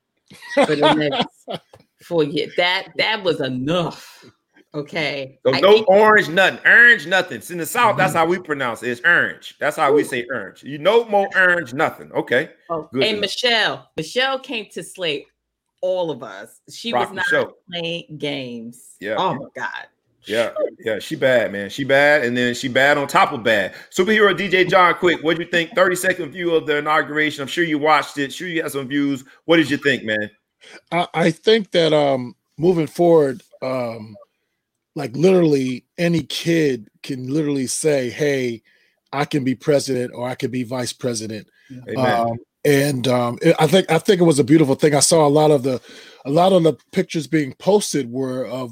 for the next four years. That, that was enough. Okay. So no orange, nothing. Orange, nothing. It's in the South, mm-hmm. That's how we pronounce it. It's orange. That's how Ooh. we say orange. You know, more orange, nothing. Okay. Oh, and enough. Michelle, Michelle came to slay all of us. She Rock was not Michelle. playing games. Yeah. Oh my God. Yeah. Yeah. She bad, man. She bad, and then she bad on top of bad. Superhero D J John Quick, what did you think? thirty-second view of the inauguration. I'm sure you watched it. I'm sure you had some views. What did you think, man? I, I think that um, moving forward, um, like literally any kid can literally say, hey, I can be president or I can be vice president. Um, and um, it, I think I think it was a beautiful thing. I saw a lot of the a lot of the pictures being posted were of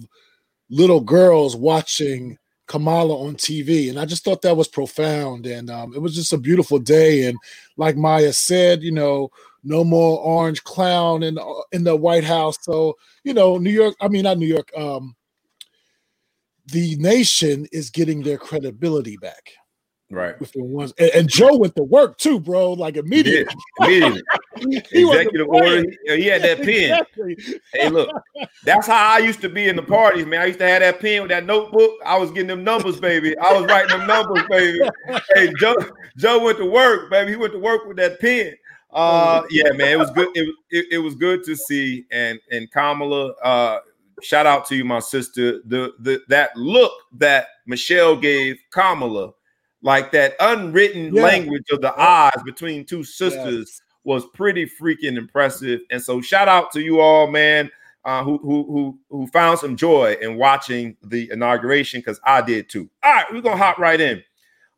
little girls watching Kamala on T V. And I just thought that was profound. And um, it was just a beautiful day. And like Maya said, you know, no more orange clown in, in the White House. So, you know, New York, I mean, not New York, um, the nation is getting their credibility back. Right. With the ones, and, and Joe went to work too, bro. Like immediately. Yeah, immediately. he Executive order. He had that pen. Exactly. Hey, look, that's how I used to be in the parties, man. I used to have that pen with that notebook. I was getting them numbers, baby. I was writing them numbers, baby. Hey, Joe, Joe went to work, baby. He went to work with that pen. Uh, yeah, man. It was good. It was it, it was good to see. And and Kamala, uh, shout out to you, my sister. The the that look that Michelle gave Kamala, like that unwritten yeah. language of the eyes between two sisters yes. was pretty freaking impressive. And so shout out to you all, man, uh, who who who who found some joy in watching the inauguration, because I did too. All right, we're gonna hop right in.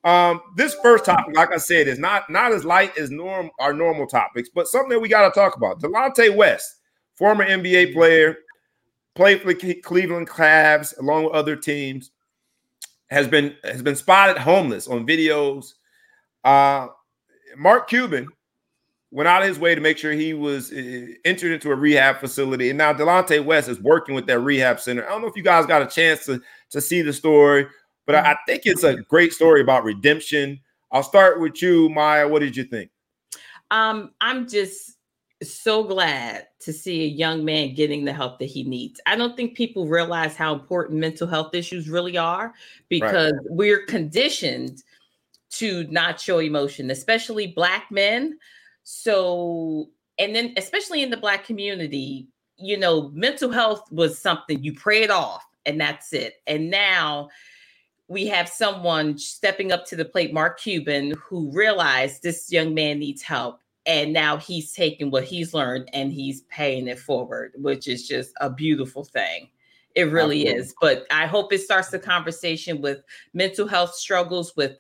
Um, this first topic, like I said, is not not as light as norm our normal topics, but something that we got to talk about. Delonte West, former N B A player. Played for the Cleveland Cavs along with other teams, has been has been spotted homeless on videos. Uh, Mark Cuban went out of his way to make sure he was uh, entered into a rehab facility, and now Delonte West is working with that rehab center. I don't know if you guys got a chance to, to see the story, but I, I think it's a great story about redemption. I'll start with you, Maya. What did you think? Um, I'm just... so glad to see a young man getting the help that he needs. I don't think people realize how important mental health issues really are, because right. we're conditioned to not show emotion, especially Black men. So, and then especially in the Black community, you know, mental health was something you prayed off and that's it. And now we have someone stepping up to the plate, Mark Cuban, who realized this young man needs help. And now he's taking what he's learned and he's paying it forward, which is just a beautiful thing. It really Absolutely. is. But I hope it starts the conversation with mental health struggles with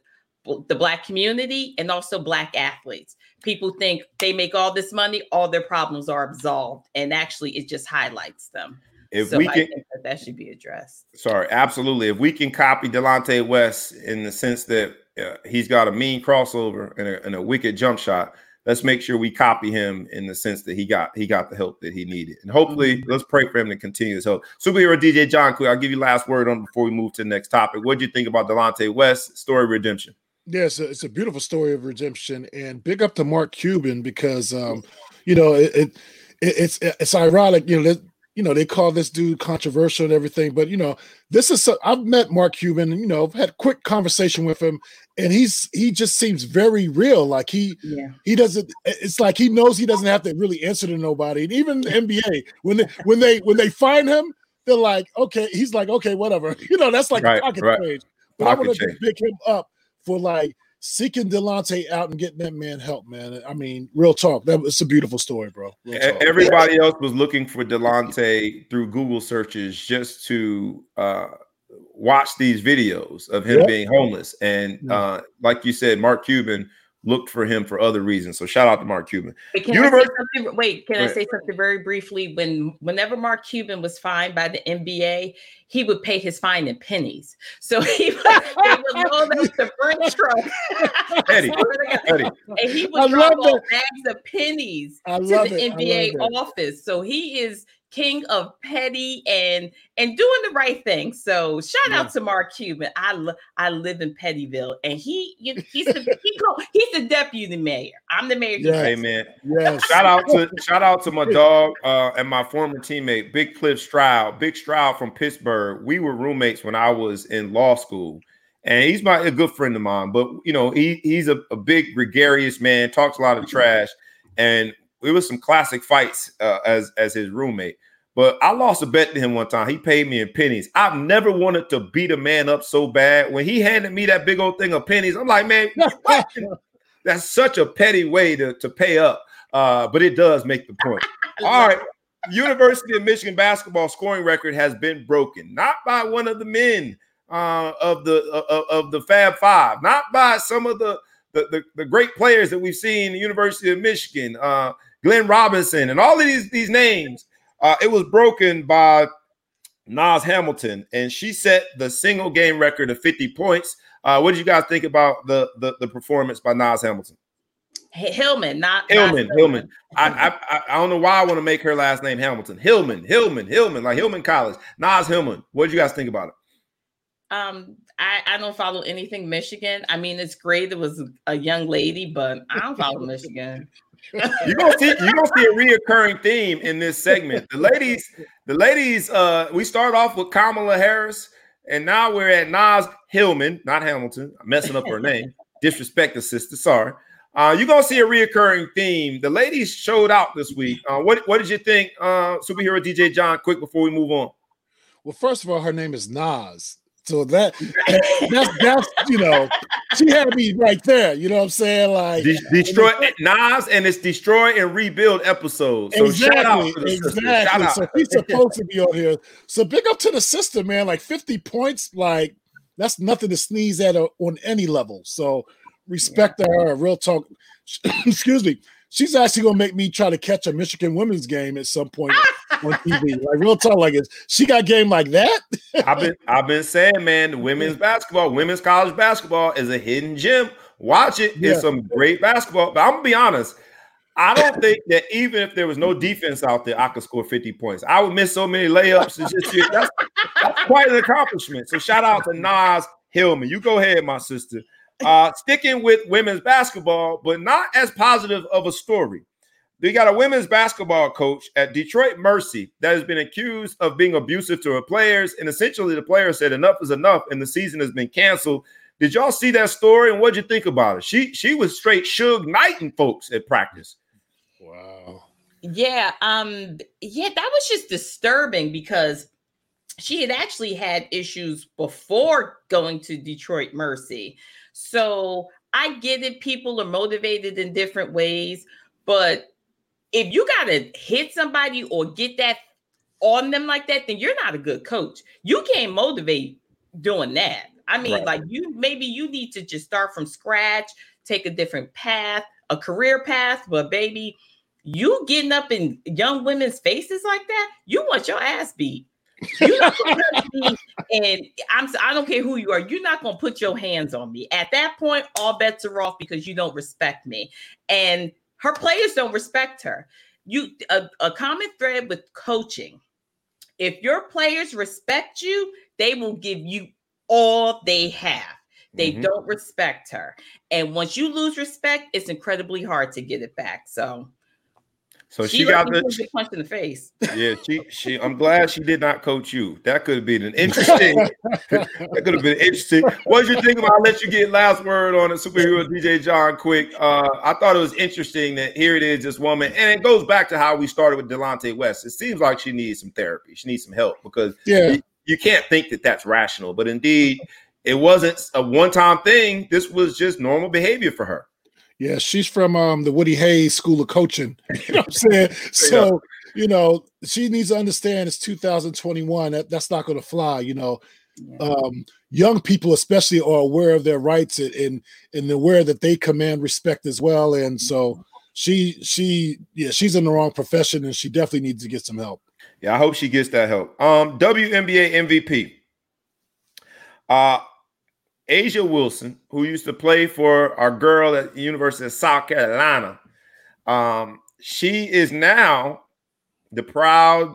the Black community and also Black athletes. People think they make all this money, all their problems are absolved. And actually, it just highlights them. If so we can, I think that, that should be addressed. Sorry, absolutely. If we can copy Delonte West in the sense that uh, he's got a mean crossover and a, and a wicked jump shot, let's make sure we copy him in the sense that he got he got the help that he needed. And hopefully, let's pray for him to continue his help. Superhero D J John Quick, I'll give you last word on before we move to the next topic. What do you think about Delonte West story of redemption? Yes, yeah, it's, it's a beautiful story of redemption. And big up to Mark Cuban, because, um, you know, it, it, it it's it's ironic. You know, that, you know, they call this dude controversial and everything. But, you know, this is – I've met Mark Cuban and, you know, I've had a quick conversation with him. And he's he just seems very real. Like he yeah. he doesn't. It's like he knows he doesn't have to really answer to nobody. And even the N B A, when they when they when they find him, they're like, okay. He's like, okay, whatever. You know, that's like right, a pocket right. change. But pocket I want to just pick him up for like seeking Delonte out and getting that man help, man. I mean, real talk. That was a beautiful story, bro. Everybody else was looking for Delonte through Google searches just to uh, watch these videos of him yep. being homeless. And yeah. uh, like you said, Mark Cuban looked for him for other reasons. So shout out to Mark Cuban. Can Universe- I say Wait, can I say something very briefly? When whenever Mark Cuban was fined by the N B A, he would pay his fine in pennies. So he would, they would load up the French truck. Eddie, Eddie. And he would drop all bags of pennies I to the it. N B A office. So he is king of petty and and doing the right thing. So shout yeah. out to Mark Cuban. I lo- I live in Pettyville, and he you, he's the he co- he's the deputy mayor. I'm the mayor. Yes. Amen. Yes. Shout out to shout out to my dog uh, and my former teammate, Big Cliff Stroud. Big Stroud from Pittsburgh. We were roommates when I was in law school, and he's my a good friend of mine. But you know, he he's a, a big gregarious man. Talks a lot of trash, and it was some classic fights uh, as as his roommate. But I lost a bet to him one time. He paid me in pennies. I've never wanted to beat a man up so bad. When he handed me that big old thing of pennies, I'm like, man, that's such a petty way to, to pay up. Uh, but it does make the point. All right. University of Michigan basketball scoring record has been broken. Not by one of the men uh, of the uh, of the Fab Five. Not by some of the, the, the, the great players that we've seen in the University of Michigan. Uh, Glenn Robinson and all of these, these names. Uh, it was broken by Naz Hillmon, and she set the single game record of fifty points. Uh, what did you guys think about the the, the performance by Naz Hillmon? Hillman, not Hillman. Hillman. I, I I don't know why I want to make her last name Hamilton. Hillman, Hillman, Hillman, like Hillman College. Naz Hillmon. What did you guys think about it? Um, I, I don't follow anything Michigan. I mean, it's great it was a young lady, but I don't follow Michigan. You're gonna see you're gonna see a reoccurring theme in this segment. The ladies, the ladies, uh, we start off with Kamala Harris, and now we're at Naz Hillmon, not Hamilton. I'm messing up her name. Disrespect the sister, sorry. Uh, you're gonna see a reoccurring theme. The ladies showed out this week. Uh, what what did you think? Uh, superhero D J John, quick before we move on. Well, first of all, her name is Naz. So that that's, that's you know, she had me right there. You know what I'm saying? Like De- destroy Nas and it's destroy and rebuild episodes. So exactly, shout out to the exactly. Shout so out. He's supposed to be on here. So big up to the sister, man. Like fifty points, like that's nothing to sneeze at on any level. So respect to her. Real talk. Excuse me. She's actually gonna make me try to catch a Michigan women's game at some point. On T V, like real talk, like it. She got game like that. I've been, I've been saying, man, the women's basketball, women's college basketball is a hidden gem. Watch it; yeah. It's some great basketball. But I'm gonna be honest, I don't think that even if there was no defense out there, I could score fifty points. I would miss so many layups. And just, that's, that's quite an accomplishment. So shout out to Naz Hillmon. You go ahead, my sister. Uh, sticking with women's basketball, but not as positive of a story. We got a women's basketball coach at Detroit Mercy that has been accused of being abusive to her players. And essentially the players said enough is enough and the season has been canceled. Did y'all see that story and what'd you think about it? She she was straight Suge Knighting folks at practice. Wow. Yeah. Um, yeah, that was just disturbing because she had actually had issues before going to Detroit Mercy. So I get it. People are motivated in different ways, but if you got to hit somebody or get that on them like that, then you're not a good coach. You can't motivate doing that. I mean, right. like you, maybe you need to just start from scratch, take a different path, a career path. But baby, you getting up in young women's faces like that, you want your ass beat. You not gonna be, and I'm, I don't care who you are. You're not going to put your hands on me. At that point, all bets are off because you don't respect me. And her players don't respect her. You a, a common thread with coaching. If your players respect you, they will give you all they have. They mm-hmm. don't respect her. And once you lose respect, it's incredibly hard to get it back. So, so she, she got the she, punch in the face. Yeah, she she I'm glad she did not coach you. That could have been an interesting that could have been interesting. What did you think about? I'll let you get last word on it, superhero D J John quick. Uh, I thought it was interesting that here it is, this woman, and it goes back to how we started with Delonte West. It seems like she needs some therapy, she needs some help because yeah. you, you can't think that that's rational, but indeed It wasn't a one-time thing. This was just normal behavior for her. Yeah, she's from um, the Woody Hayes School of Coaching. You know what I'm saying? So, you know, she needs to understand it's two thousand twenty-one. That, that's not going to fly, you know. Um, young people especially are aware of their rights and and aware that they command respect as well. And so she, she yeah, she's in the wrong profession, and she definitely needs to get some help. Yeah, I hope she gets that help. Um, W N B A M V P. Uh, Asia Wilson, who used to play for our girl at the University of South Carolina, um, she is now the proud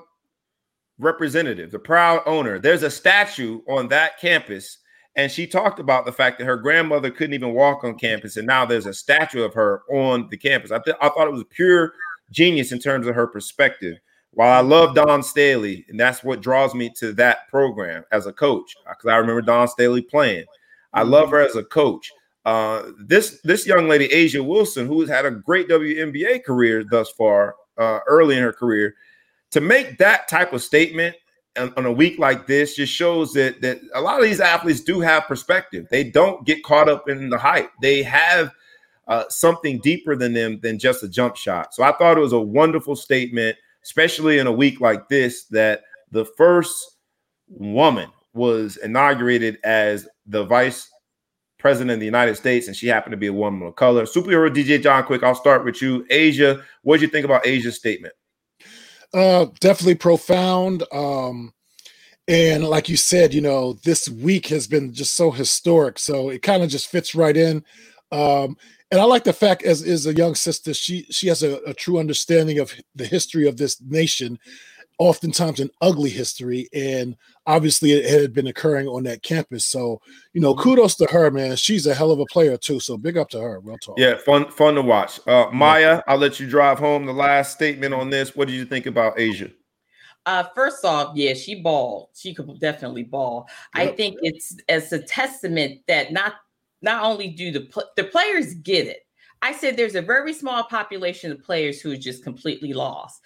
representative, the proud owner. There's a statue on that campus, and she talked about the fact that her grandmother couldn't even walk on campus, and now there's a statue of her on the campus. I, th- I thought it was pure genius in terms of her perspective. While I love Don Staley, and that's what draws me to that program as a coach, because I remember Don Staley playing. I love her as a coach. Uh, this this young lady, Asia Wilson, who has had a great W N B A career thus far, uh, early in her career, to make that type of statement on, on a week like this just shows that that a lot of these athletes do have perspective. They don't get caught up in the hype. They have uh, something deeper than them than just a jump shot. So I thought it was a wonderful statement, especially in a week like this, that the first woman was inaugurated as the vice president of the United States, and she happened to be a woman of color. Superhero D J John Quick, I'll start with you. Asia, what did you think about Asia's statement? Uh, definitely profound. Um, and like you said, you know, this week has been just so historic. So it kind of just fits right in. Um, and I like the fact, as is a young sister, she she has a, a true understanding of the history of this nation, oftentimes an ugly history, and obviously it had been occurring on that campus. So, you know, kudos to her, man. She's a hell of a player too, so big up to her. Real talk. Yeah, fun fun to watch. Uh, Maya, I'll let you drive home the last statement on this. What did you think about Asia? Uh, first off, yeah, she balled. She could definitely ball. Yep. I think it's as a testament that not not only do the pl- the players get it. I said there's a very small population of players who are just completely lost.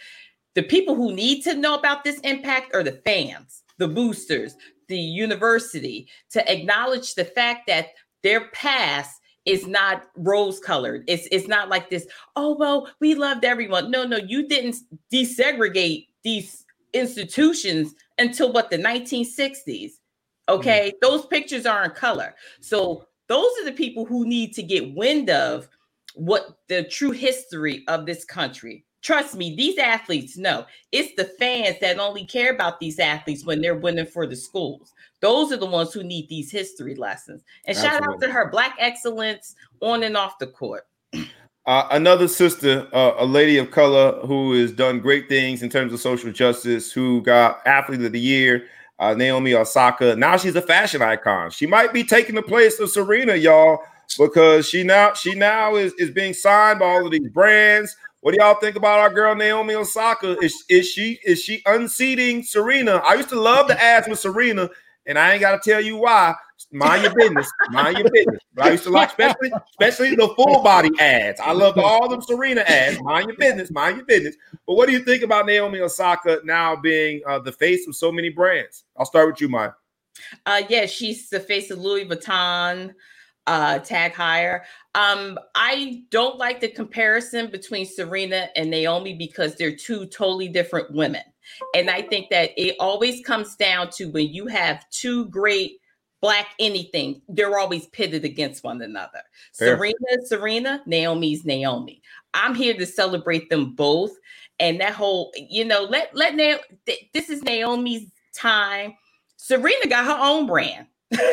The people who need to know about this impact are the fans, the boosters, the university, to acknowledge the fact that their past is not rose-colored. It's, it's not like this, oh, well, we loved everyone. No, no, you didn't desegregate these institutions until, what, the nineteen sixties, okay? Mm-hmm. Those pictures are in color. So those are the people who need to get wind of what the true history of this country. Trust me, these athletes know. It's the fans that only care about these athletes when they're winning for the schools. Those are the ones who need these history lessons. And Absolutely. Shout out to her Black excellence on and off the court. Uh, another sister, uh, a lady of color who has done great things in terms of social justice, who got Athlete of the Year, uh, Naomi Osaka. Now she's a fashion icon. She might be taking the place of Serena, y'all, because she now she now is, is being signed by all of these brands. What do y'all think about our girl Naomi Osaka? Is, is she is she unseating Serena? I used to love the ads with Serena, and I ain't got to tell you why. Mind your business. Mind your business. But I used to like, especially, especially the full body ads. I loved all them Serena ads. Mind your business. Mind your business. But what do you think about Naomi Osaka now being uh, the face of so many brands? I'll start with you, Maya. Uh, yeah, she's the face of Louis Vuitton. Uh, tag higher. Um, I don't like the comparison between Serena and Naomi because they're two totally different women. And I think that it always comes down to when you have two great Black anything, they're always pitted against one another. Fair. Serena is Serena, Naomi's Naomi. I'm here to celebrate them both. And that whole, you know, let, let Naomi, th- this is Naomi's time. Serena got her own brand.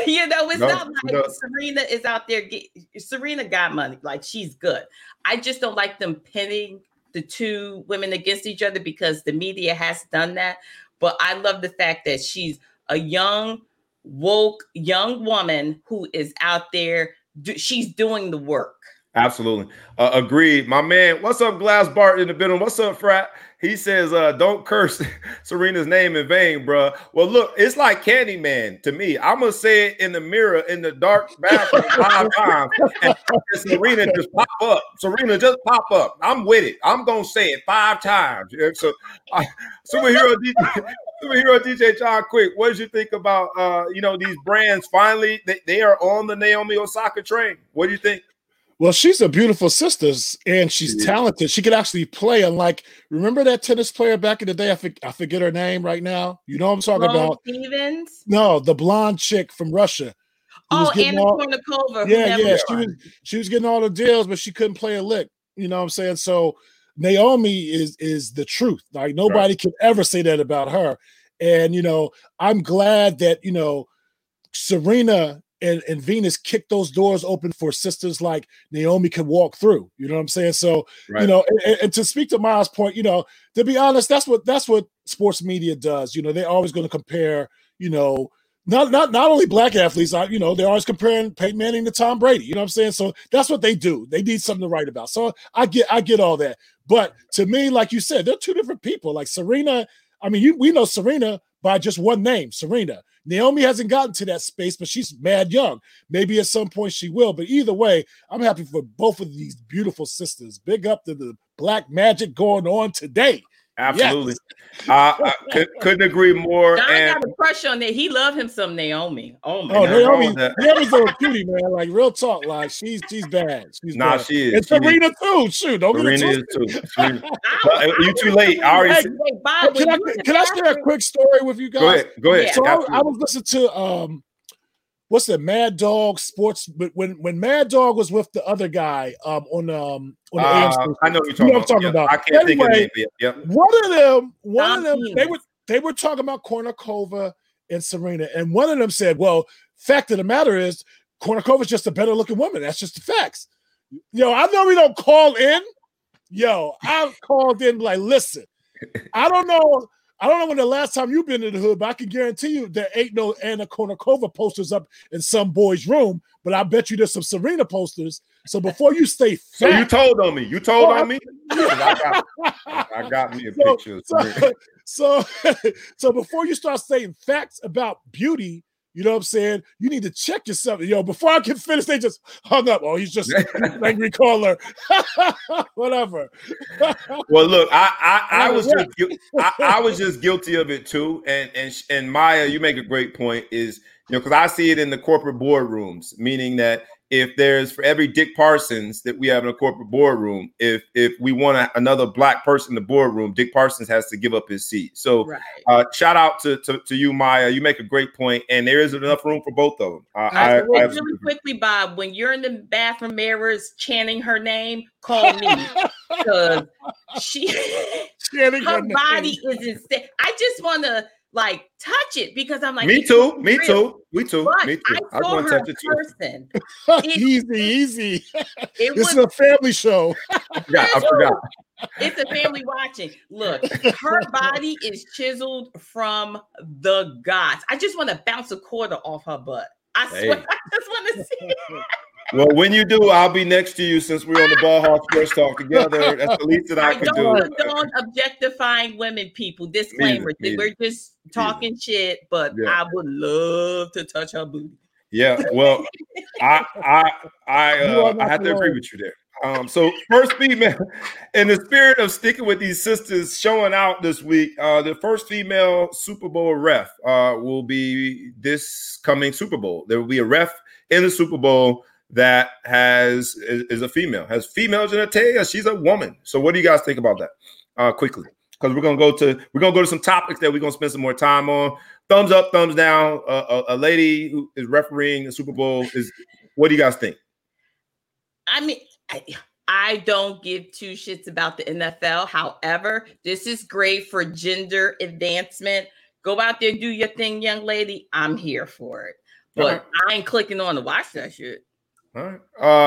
you know, it's no, not like no. Serena is out there. Get, Serena got money. Like, she's good. I just don't like them pinning the two women against each other because the media has done that. But I love the fact that she's a young, woke, young woman who is out there. Do, she's doing the work. Absolutely. Uh, agreed. My man, what's up, Glass Bart in the middle? What's up, Frat? He says, uh, don't curse Serena's name in vain, bro. Well, look, it's like Candyman to me. I'm going to say it in the mirror, in the dark bathroom five times, and Serena just pop up. Serena, just pop up. I'm with it. I'm going to say it five times. So, uh, Superhero D J Superhero D J John Quick, what did you think about, uh, you know, these brands finally, they, they are on the Naomi Osaka train. What do you think? Well, she's a beautiful sister, and she's yeah. talented. She could actually play. Unlike, remember that tennis player back in the day? I, for, I forget her name right now. You know what I'm talking Long about. Stevens? No, the blonde chick from Russia. Oh, Anna Kournikova. Yeah, yeah. She was, she was getting all the deals, but she couldn't play a lick. You know what I'm saying? So Naomi is is the truth. Like, nobody right. can ever say that about her. And, you know, I'm glad that, you know, Serena and, and Venus kicked those doors open for sisters like Naomi can walk through. You know what I'm saying? So, right. you know, and, and to speak to Miles' point, you know, to be honest, that's what that's what sports media does. You know, they're always going to compare, you know, Not not not only black athletes, you know, they're always comparing Peyton Manning to Tom Brady. You know what I'm saying? So that's what they do. They need something to write about. So I get I get all that. But to me, like you said, they're two different people. Like Serena, I mean, you, we know Serena by just one name, Serena. Naomi hasn't gotten to that space, but she's mad young. Maybe at some point she will. But either way, I'm happy for both of these beautiful sisters. Big up to the black magic going on today. Absolutely. Yes. uh, I could, couldn't agree more. John and got a crush on that. He loved him some Naomi. Oh my oh, God. Naomi's a cutie, man. Like, real talk. Like, she's she's bad. She's nah, bad. She is. And Serena she too. Is. Shoot, don't Serena be too. Is too. Serena. I, I, you too late. I already. Said. Can I can I share a quick story with you guys? Go ahead. Go ahead. Yeah. So I, I was listening to um, what's that? Mad Dog Sports. But when when Mad Dog was with the other guy um on um. Uh, I know what you're talking, you know about. talking yeah. about. I can't anyway, think of it. Yeah. One of them, one I'm of them, serious. they were they were talking about Kournikova and Serena, and one of them said, "Well, fact of the matter is, Kournikova's just a better looking woman. That's just the facts." Yo, I know we don't call in. Yo, I called in like, listen, I don't know, I don't know when the last time you've been in the hood, but I can guarantee you there ain't no Anna Kournikova posters up in some boy's room. But I bet you there's some Serena posters. So before you stay fat. So you told on me. You told oh, on me? I got, I got me a so, picture. So, so, so before you start saying facts about beauty, you know what I'm saying? You need to check yourself. Yo, before I can finish, they just hung up. Oh, he's just an angry caller. Whatever. Well, look, I I, I was just I, I was just guilty of it too. And and and Maya, you make a great point. Is you know because I see it in the corporate boardrooms, meaning that if there's for every Dick Parsons that we have in a corporate boardroom, if if we want a, another black person in the boardroom, Dick Parsons has to give up his seat. So right. uh, shout out to, to to you, Maya. You make a great point, and there isn't enough room for both of them. Uh, I, I, well, I, really I, quickly, Bob, when you're in the bathroom mirrors chanting her name, call me. Because she, chanting her, her body name. Is insane. I just want to like touch it because I'm like, me too, me real. too, we too, but me too. I saw I her touch it person. It, easy, easy. It this was, is a family show. I forgot, I forgot. It's a family watching. Look, her body is chiseled from the gods. I just want to bounce a quarter off her butt. I hey. swear, I just want to see it. Well, when you do, I'll be next to you since we're on the Ball Hog Sports Talk together. That's the least that I, I can don't, do. Don't objectifying women, people. Disclaimer. Neither, we're neither. just talking neither. shit, but yeah. I would love to touch her booty. Yeah, well, I I I, uh, I have to agree with you there. Um, so first female, in the spirit of sticking with these sisters showing out this week, uh, the first female Super Bowl ref uh, will be this coming Super Bowl. There will be a ref in the Super Bowl that has is, is a female, has female genitalia. She's a woman. So what do you guys think about that? Uh, quickly, because we're gonna go to we're gonna go to some topics that we're gonna spend some more time on. Thumbs up, thumbs down. Uh, a, a lady who is refereeing the Super Bowl is. What do you guys think? I mean, I, I don't give two shits about the N F L. However, this is great for gender advancement. Go out there, do your thing, young lady. I'm here for it, but okay. I ain't clicking on to watch that shit. All right.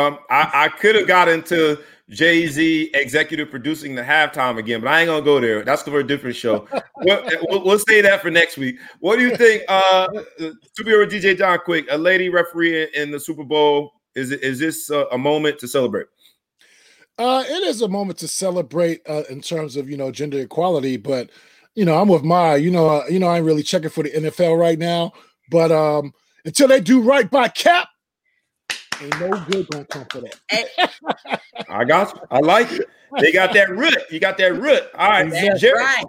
Um, I, I could have got into Jay-Z executive producing the halftime again, but I ain't gonna go there. That's for a different show. We'll, we'll, we'll say that for next week. What do you think, uh, Superhero D J John Quick, a lady referee in the Super Bowl? Is is this a, a moment to celebrate? Uh, it is a moment to celebrate uh, in terms of you know gender equality, but you know I'm with Maya. You know, uh, you know I ain't really checking for the N F L right now, but um, until they do right by Cap. Ain't no good gonna come for that. I got you. I like it. They got that root. You got that root. All right. That's Jerry, right.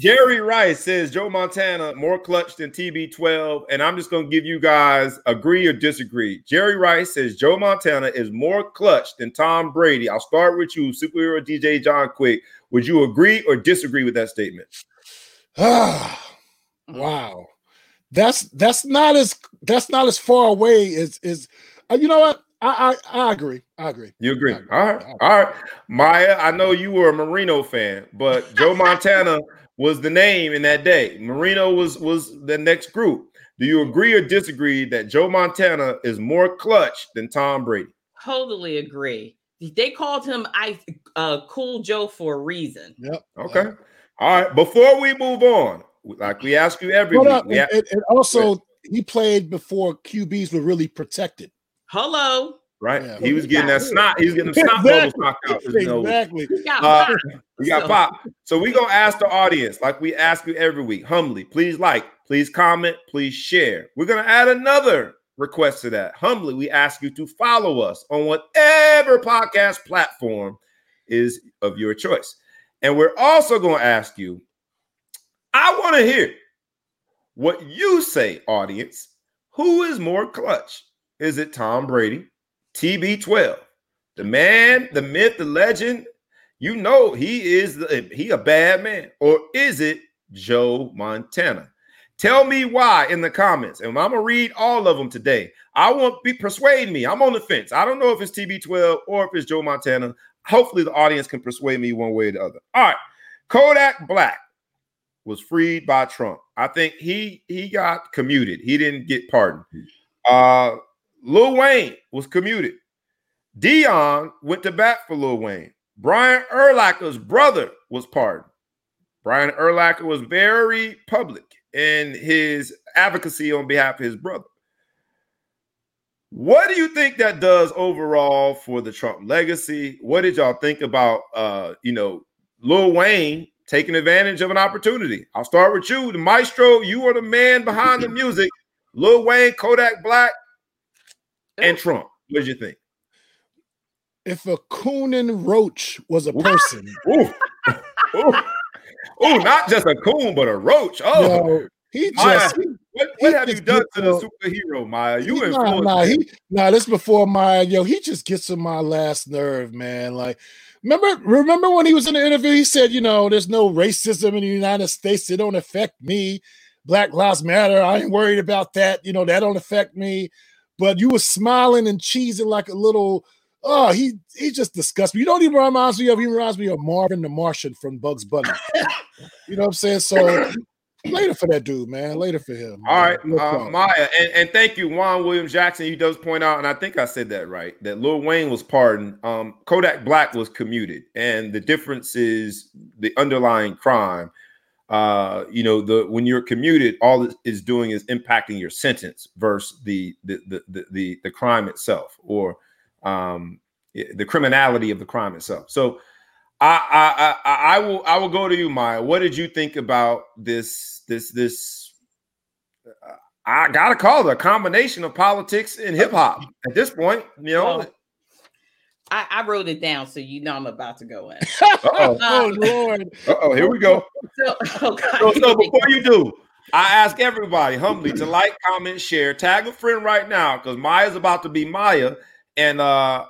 Jerry Rice says Joe Montana more clutch than T B twelve. And I'm just going to give you guys agree or disagree. Jerry Rice says Joe Montana is more clutch than Tom Brady. I'll start with you, Superhero D J John Quick. Would you agree or disagree with that statement? Wow. That's that's not as that's not as far away as is. Uh, you know what? I, I I agree. I agree. You agree. agree. All right. All right. Maya, I know you were a Marino fan, but Joe Montana was the name in that day. Marino was was the next group. Do you agree or disagree that Joe Montana is more clutch than Tom Brady? Totally agree. They called him I uh, Cool Joe for a reason. Yep. Okay. All right. Before we move on, like we ask you every week. Up, we and, have- and also, he played before Q Bs were really protected. Hello. Right. Yeah. He was getting that snot. He was getting the snot bubbles knocked out. Exactly. We got pop. Uh, we got so. pop. So we're going to ask the audience, like we ask you every week, humbly, please like, please comment, please share. We're going to add another request to that. Humbly, we ask you to follow us on whatever podcast platform is of your choice. And we're also going to ask you, I want to hear what you say, audience. Who is more clutch? Is it Tom Brady, T B twelve, the man, the myth, the legend? You know he is the, he a bad man. Or is it Joe Montana? Tell me why in the comments, and I'm gonna read all of them today. I won't be persuade me. I'm on the fence. I don't know if it's T B twelve or if it's Joe Montana. Hopefully, the audience can persuade me one way or the other. All right, Kodak Black was freed by Trump. I think he he got commuted. He didn't get pardoned. Uh, Lil Wayne was commuted. Deion went to bat for Lil Wayne. Brian Urlacher's brother was pardoned. Brian Urlacher was very public in his advocacy on behalf of his brother. What do you think that does overall for the Trump legacy? What did y'all think about, uh, you know, Lil Wayne taking advantage of an opportunity? I'll start with you, the maestro. You are the man behind the music. Lil Wayne, Kodak Black, and Trump. What did you think? If a cooning roach was a person. Ooh. Ooh. Ooh, not just a coon, but a roach. Oh, no, he just. Maya, what what he have you done to the superhero, Maya? You nah, nah, he, nah, this before Maya. Yo, he just gets on my last nerve, man. Like, remember, remember when he was in the interview, he said, you know, there's no racism in the United States. It don't affect me. Black Lives Matter. I ain't worried about that. You know, that don't affect me. But you were smiling and cheesing like a little, oh, he he just disgusts me. You know what he reminds me of? He reminds me of Marvin the Martian from Bugs Bunny. You know what I'm saying? So later for that dude, man. Later for him. All man. right, no uh, Maya. And, and thank you, Juan William Jackson. He does point out, and I think I said that right, that Lil Wayne was pardoned. Um, Kodak Black was commuted. And the difference is the underlying crime. Uh, you know, the when you're commuted, all it is doing is impacting your sentence versus the the the the, the, the crime itself, or um, the criminality of the crime itself. So, I I, I I will I will go to you, Maya. What did you think about this this this? Uh, I gotta call it a combination of politics and hip hop at this point. You know. Oh. I, I wrote it down, so you know I'm about to go in. Uh-oh. Um, oh, Lord. Uh-oh, here we go. So, oh so, so before you do, I ask everybody humbly to like, comment, share, tag a friend right now, because Maya's about to be Maya, and uh,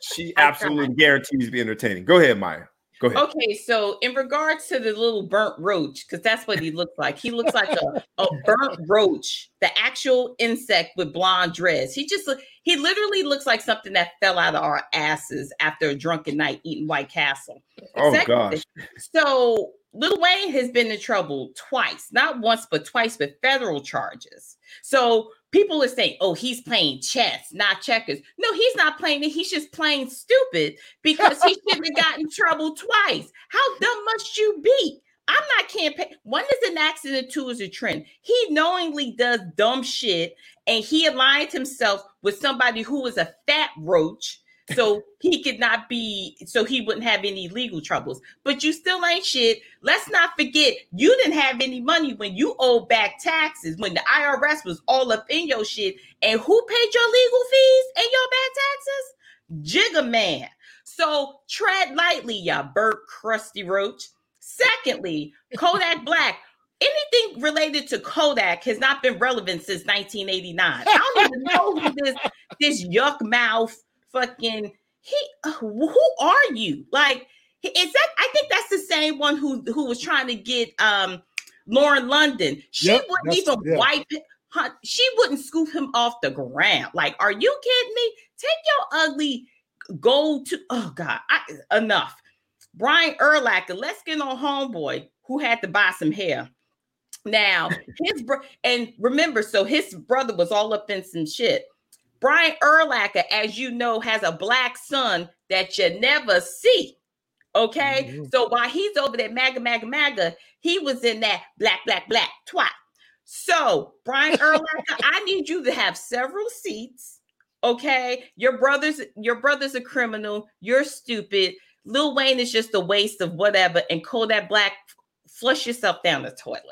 she absolutely guarantees to be entertaining. Go ahead, Maya. Go ahead. Okay, so in regards to the little burnt roach, because that's what he looks like. He looks like a, a burnt roach, the actual insect with blonde dreads. He just he literally looks like something that fell out of our asses after a drunken night eating White Castle. Oh, second, gosh. So Lil Wayne has been in trouble twice, not once, but twice with federal charges. So people are saying, oh, he's playing chess, not checkers. No, he's not playing it. He's just playing stupid because he shouldn't have gotten in trouble twice. How dumb must you be? I'm not campaigning. One is an accident, two is a trend. He knowingly does dumb shit, and he aligned himself with somebody who was a fat roach So he could not be, so he wouldn't have any legal troubles. But you still ain't shit. Let's not forget, you didn't have any money when you owed back taxes, when the I R S was all up in your shit. And who paid your legal fees and your bad taxes? Jigga man. So tread lightly, ya burp, crusty roach. Secondly, Kodak Black. Anything related to Kodak has not been relevant since nineteen eighty-nine. I don't even know who this, this yuck mouth fucking, he, who are you? Like, is that, I think that's the same one who, who was trying to get um, Lauren London. She yep, wouldn't even yeah. wipe it. She wouldn't scoop him off the ground. Like, are you kidding me? Take your ugly gold to, oh God, I, enough. Brian Urlacher, let's get on homeboy who had to buy some hair. Now, his bro- and remember, so his brother was all up in some shit. Brian Urlacher, as you know, has a black son that you never see. Okay, mm-hmm. So while he's over there, MAGA, MAGA, MAGA, he was in that black, black, black twat. So Brian Urlacher, I need you to have several seats. Okay, your brother's your brother's a criminal. You're stupid. Lil Wayne is just a waste of whatever. And Kodak Black, flush yourself down the toilet.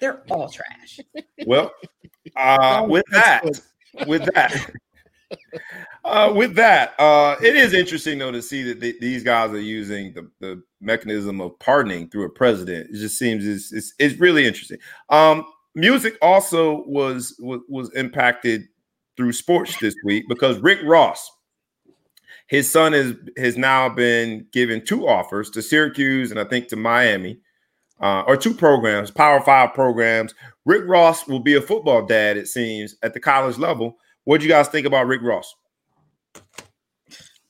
They're all trash. Well, uh, with that, with that, uh, with that, uh, it is interesting, though, to see that th- these guys are using the, the mechanism of pardoning through a president. It just seems it's it's, it's really interesting. Um, music also was, was was impacted through sports this week because Rick Ross, his son, is has now been given two offers to Syracuse and I think to Miami. Uh, or two programs, Power Five programs. Rick Ross will be a football dad, it seems, at the college level. What do you guys think about Rick Ross?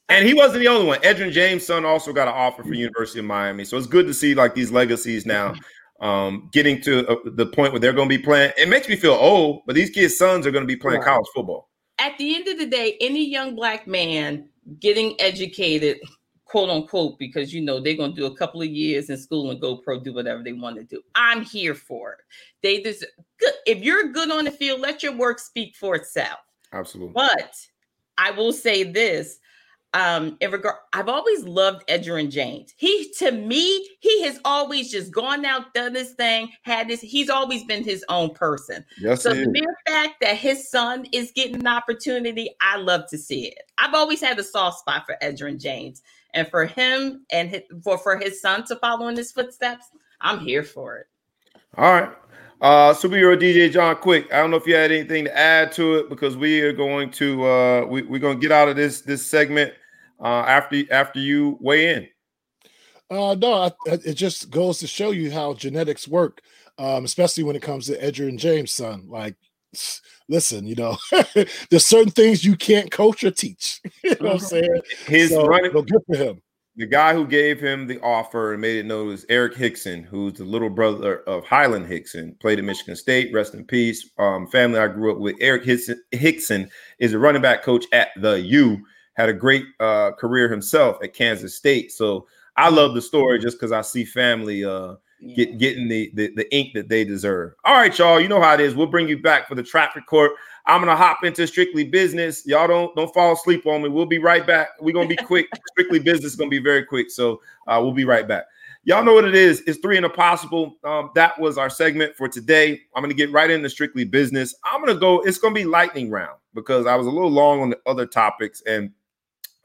And he wasn't the only one. Edgerrin James' son also got an offer for University of Miami. So it's good to see like these legacies now um, getting to uh, the point where they're going to be playing. It makes me feel old, but these kids' sons are going to be playing college football. At the end of the day, any young black man getting educated – quote unquote, because, you know, they're going to do a couple of years in school and go pro, do whatever they want to do. I'm here for it. They just good. If you're good on the field, let your work speak for itself. Absolutely. But I will say this, um, in regard, I've always loved Edgerrin James. He, to me, he has always just gone out, done his thing, had this, he's always been his own person. Yes, so the mere fact that his son is getting an opportunity, I love to see it. I've always had a soft spot for Edgerrin James. And for him and his, for, for his son to follow in his footsteps, I'm here for it. All right. Uh, Superhero D J John Quick, I don't know if you had anything to add to it because we are going to uh, we, we're going to get out of this this segment uh, after after you weigh in. Uh, no, I, it just goes to show you how genetics work, um, especially when it comes to Edgerrin James' son. Like, listen, you know, there's certain things you can't coach or teach. You know what I'm saying? His so, running, so good for him. The guy who gave him the offer and made it known was Eric Hickson, who's the little brother of Hyland Hickson, played at Michigan State. Rest in peace. Um, family I grew up with. Eric Hickson, Hickson is a running back coach at the U. Had a great uh, career himself at Kansas State. So I love the story just because I see family uh, Yeah. Get, getting the, the, the ink that they deserve. All right, y'all. You know how it is. We'll bring you back for the traffic court. I'm going to hop into Strictly Business. Y'all don't don't fall asleep on me. We'll be right back. We're going to be quick. Strictly Business is going to be very quick. So uh, we'll be right back. Y'all know what it is. It's three and a possible. Um, that was our segment for today. I'm going to get right into Strictly Business. I'm going to go. It's going to be lightning round because I was a little long on the other topics. And,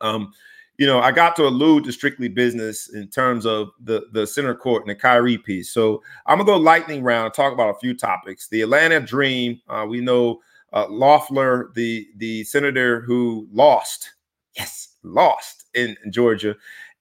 um, you know, I got to allude to Strictly Business in terms of the, the center court and the Kyrie piece. So I'm going to go lightning round and talk about a few topics. The Atlanta Dream, uh, we know uh, Loeffler, the, the senator who lost, yes, lost in, in Georgia.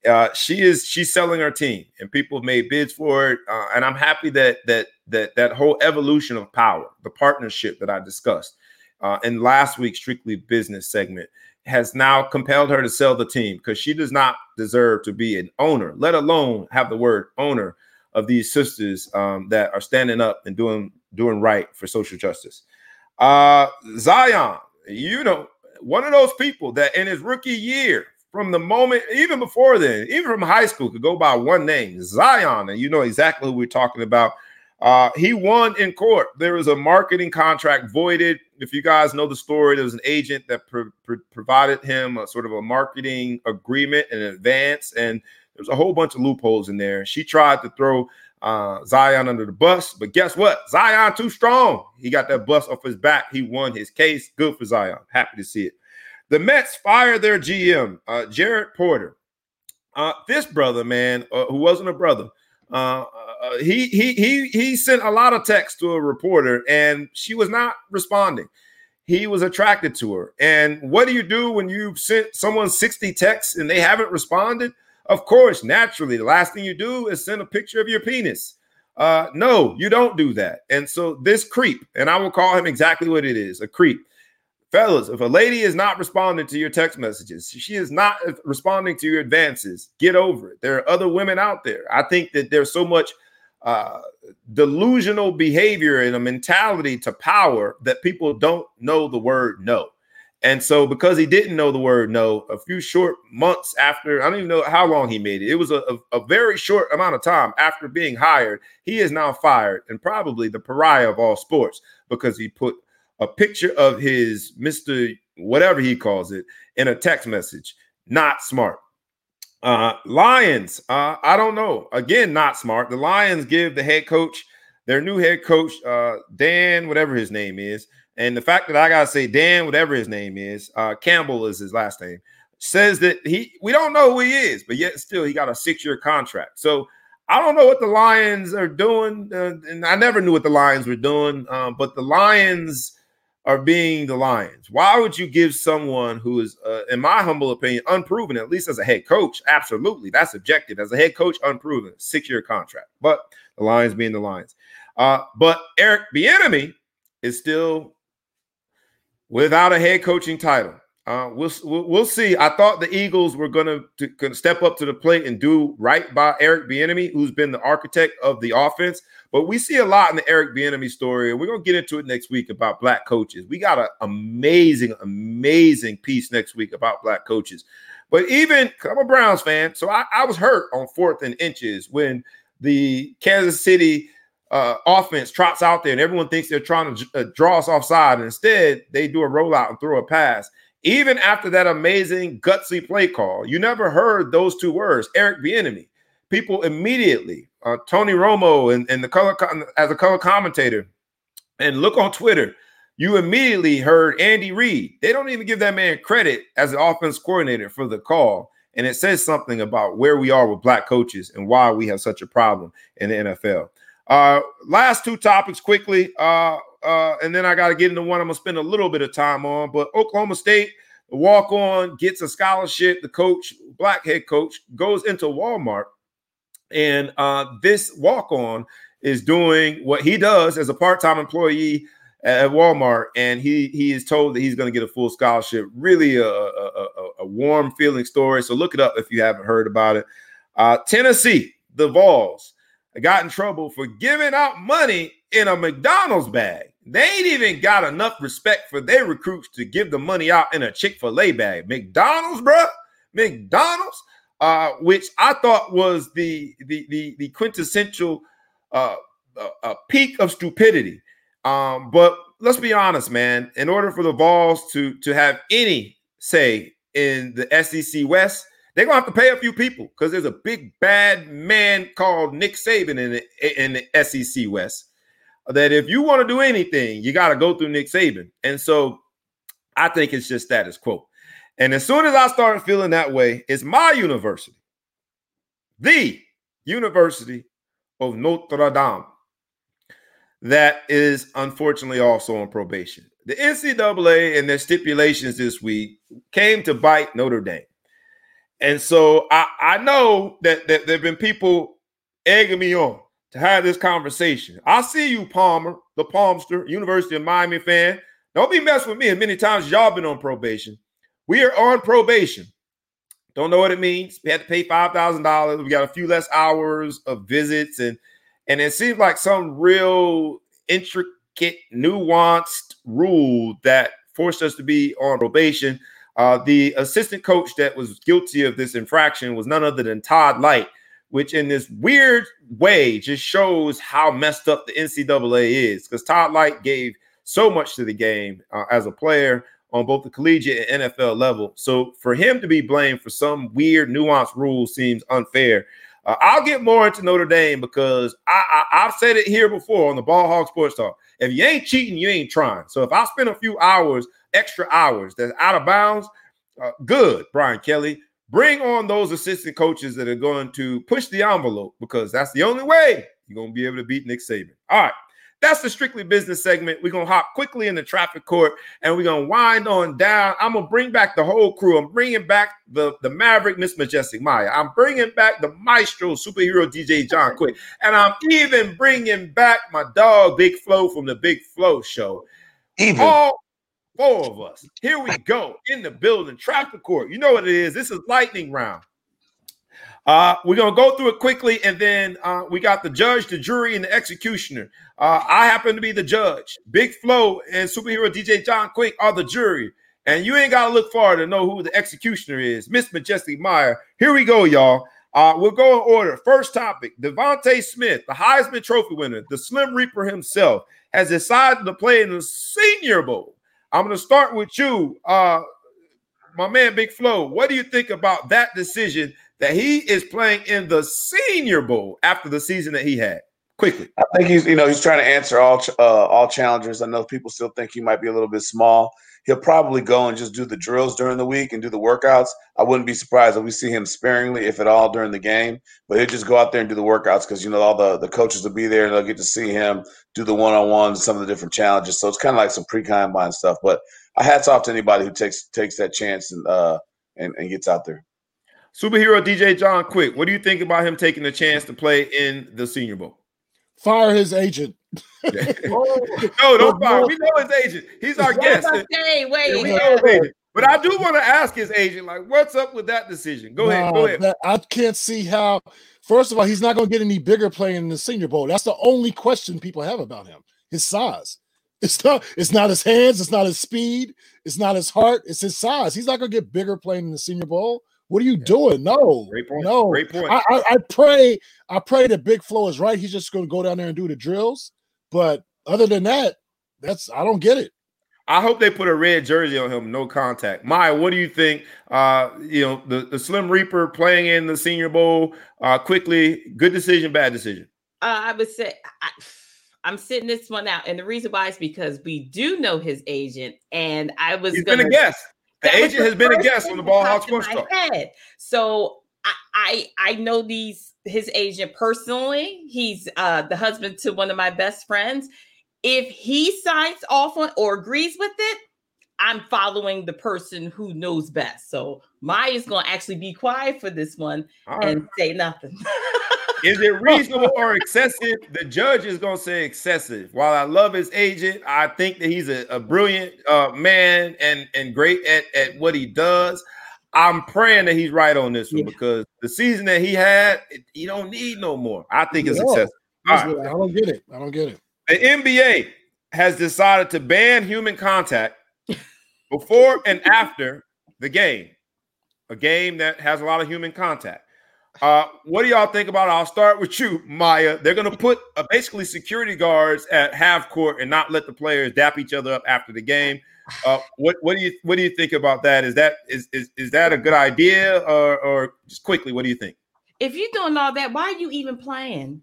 Uh, she is she's selling her team and people have made bids for it. Uh, and I'm happy that that that that whole evolution of power, the partnership that I discussed uh, in last week's Strictly Business segment, has now compelled her to sell the team because she does not deserve to be an owner, let alone have the word owner of these sisters um, that are standing up and doing doing right for social justice. Uh, Zion, you know, one of those people that in his rookie year, from the moment, even before then, even from high school, could go by one name, Zion, and you know exactly who we're talking about. Uh, he won in court. There was a marketing contract voided. If you guys know the story, there was an agent that pr- pr- provided him a sort of a marketing agreement in advance, and there's a whole bunch of loopholes in there. She tried to throw uh, Zion under the bus, but guess what? Zion too strong. He got that bus off his back. He won his case. Good for Zion. Happy to see it. The Mets fired their G M, uh, Jared Porter. Uh, this brother, man, uh, who wasn't a brother, uh, uh, he he he he sent a lot of texts to a reporter, and she was not responding. He was attracted to her. And what do you do when you've sent someone sixty texts and they haven't responded? Of course, naturally, the last thing you do is send a picture of your penis. Uh, no, you don't do that. And so this creep, and I will call him exactly what it is, a creep. Fellas, if a lady is not responding to your text messages, she is not responding to your advances, get over it. There are other women out there. I think that there's so much uh, delusional behavior and a mentality to power that people don't know the word no. And so because he didn't know the word no, a few short months after, I don't even know how long he made it. It was a, a very short amount of time after being hired. He is now fired and probably the pariah of all sports because he put a picture of his Mister whatever he calls it in a text message. Not smart. Uh, Lions, uh, I don't know. Again, not smart. The Lions give the head coach, their new head coach, uh, Dan, whatever his name is. And the fact that I got to say Dan, whatever his name is, uh, Campbell is his last name, says that he, we don't know who he is, but yet still he got a six-year contract. So I don't know what the Lions are doing. Uh, and I never knew what the Lions were doing, um, but the Lions are being the Lions. Why would you give someone who is, uh, in my humble opinion, unproven, at least as a head coach? Absolutely. That's objective. As a head coach, unproven, six-year contract. But the Lions being the Lions. Uh, but Eric Bieniemy is still without a head coaching title. Uh, we'll, we'll, we'll see. I thought the Eagles were going to step up to the plate and do right by Eric Bieniemy, who's been the architect of the offense. But we see a lot in the Eric Bieniemy story, and we're going to get into it next week about black coaches. We got an amazing, amazing piece next week about black coaches. But even – I'm a Browns fan, so I, I was hurt on fourth and inches when the Kansas City – Uh, offense trots out there and everyone thinks they're trying to uh, draw us offside. And instead, they do a rollout and throw a pass. Even after that amazing gutsy play call, you never heard those two words, Eric Bieniemy. People immediately, uh, Tony Romo and, and the color co- as a color commentator, and look on Twitter, you immediately heard Andy Reid. They don't even give that man credit as an offense coordinator for the call. And it says something about where we are with black coaches and why we have such a problem in the N F L. Uh, last two topics quickly, uh, uh, and then I got to get into one I'm going to spend a little bit of time on. But Oklahoma State, the walk-on, gets a scholarship. The coach, black head coach, goes into Walmart, and uh, this walk-on is doing what he does as a part-time employee at Walmart, and he he is told that he's going to get a full scholarship. Really a, a, a warm feeling story, so look it up if you haven't heard about it. Uh, Tennessee, the Vols. I got in trouble for giving out money in a McDonald's bag. They ain't even got enough respect for their recruits to give the money out in a Chick-fil-A bag. McDonald's, bro, McDonald's, uh, which I thought was the the the, the quintessential uh, uh, uh, peak of stupidity. Um, but let's be honest, man. In order for the Vols to to have any say in the S E C West, they're going to have to pay a few people because there's a big bad man called Nick Saban in the, in the S E C West that if you want to do anything, you got to go through Nick Saban. And so I think it's just status quo. And as soon as I started feeling that way, it's my university, the University of Notre Dame, that is unfortunately also on probation. The N C double A and their stipulations this week came to bite Notre Dame. And so I, I know that, that there have been people egging me on to have this conversation. I see you, Palmer, the Palmster, University of Miami fan. Don't be messing with me as many times as y'all been on probation. We are on probation. Don't know what it means. We had to pay five thousand dollars. We got a few less hours of visits. And, and it seems like some real intricate, nuanced rule that forced us to be on probation. Uh, the assistant coach that was guilty of this infraction was none other than Todd Light, which in this weird way just shows how messed up the N C double A is, because Todd Light gave so much to the game uh, as a player on both the collegiate and N F L level. So for him to be blamed for some weird nuanced rule seems unfair. Uh, I'll get more into Notre Dame because I, I, I've said it here before on the Ball Hog Sports Talk. If you ain't cheating, you ain't trying. So if I spend a few hours, extra hours that's out of bounds, uh, good, Brian Kelly. Bring on those assistant coaches that are going to push the envelope, because that's the only way you're going to be able to beat Nick Saban. All right, that's the Strictly Business segment. We're going to hop quickly in the traffic court, and we're going to wind on down. I'm going to bring back the whole crew. I'm bringing back the, the Maverick, Miss Majestic Maya. I'm bringing back the Maestro, Superhero D J John Quick. And I'm even bringing back my dog, Big Flo, from the Big Flo Show. Even. All four of us. Here we go in the building. Traffic court. You know what it is. This is lightning round. Uh, we're going to go through it quickly, and then uh, we got the judge, the jury, and the executioner. Uh, I happen to be the judge. Big Flo and Superhero D J John Quick are the jury, and you ain't got to look far to know who the executioner is, Miss Majestic Meyer. Here we go, y'all. Uh, we'll go in order. First topic, Devontae Smith, the Heisman Trophy winner, the Slim Reaper himself, has decided to play in the Senior Bowl. I'm going to start with you, uh, my man, Big Flo. What do you think about that decision that he is playing in the Senior Bowl after the season that he had? Quickly. I think he's, you know, he's trying to answer all uh, all challengers. I know people still think he might be a little bit small. He'll probably go and just do the drills during the week and do the workouts. I wouldn't be surprised if we see him sparingly, if at all, during the game. But he'll just go out there and do the workouts because, you know, all the, the coaches will be there and they'll get to see him do the one-on-ones, some of the different challenges. So it's kind of like some pre-combine stuff. But I hats off to anybody who takes takes that chance and uh and, and gets out there. Superhero D J John Quick, what do you think about him taking the chance to play in the Senior Bowl? Fire his agent. Yeah. Oh, no, don't fire. We know his agent. He's our guest. Say, wait, yeah, we know his agent. But I do want to ask his agent, like, what's up with that decision? Go no, ahead. Go ahead. That, I can't see how. First of all, he's not going to get any bigger playing in the Senior Bowl. That's the only question people have about him. His size. It's not. It's not his hands. It's not his speed. It's not his heart. It's his size. He's not going to get bigger playing in the Senior Bowl. What are you yeah. doing? No, great point. no. Great point. I, I, I pray, I pray that Big Flo is right. He's just going to go down there and do the drills. But other than that, that's I don't get it. I hope they put a red jersey on him. No contact. Maya, what do you think? Uh, you know, the, the Slim Reaper playing in the Senior Bowl. Uh, quickly, good decision, bad decision. Uh, I would say I, I'm sitting this one out, and the reason why is because we do know his agent, and I was going to guess. The agent has been a guest on the Ball Hog Sports Talk. So I, I I know these his agent personally. He's uh, the husband to one of my best friends. If he signs off on or agrees with it, I'm following the person who knows best. So Maya's going to actually be quiet for this one right. and say nothing. Is it reasonable or excessive? The judge is going to say excessive. While I love his agent, I think that he's a, a brilliant uh, man and, and great at, at what he does. I'm praying that he's right on this one yeah. because the season that he had, it, you don't need no more. I think it's no. excessive. All right. I don't get it. I don't get it. The N B A has decided to ban human contact before and after the game, a game that has a lot of human contact. Uh, what do y'all think about it? I'll start with you, Maya. They're going to put uh, basically security guards at half court and not let the players dap each other up after the game. Uh, what what do you what do you think about that? Is that is is, is that a good idea, or or just quickly, what do you think? If you're doing all that, why are you even playing?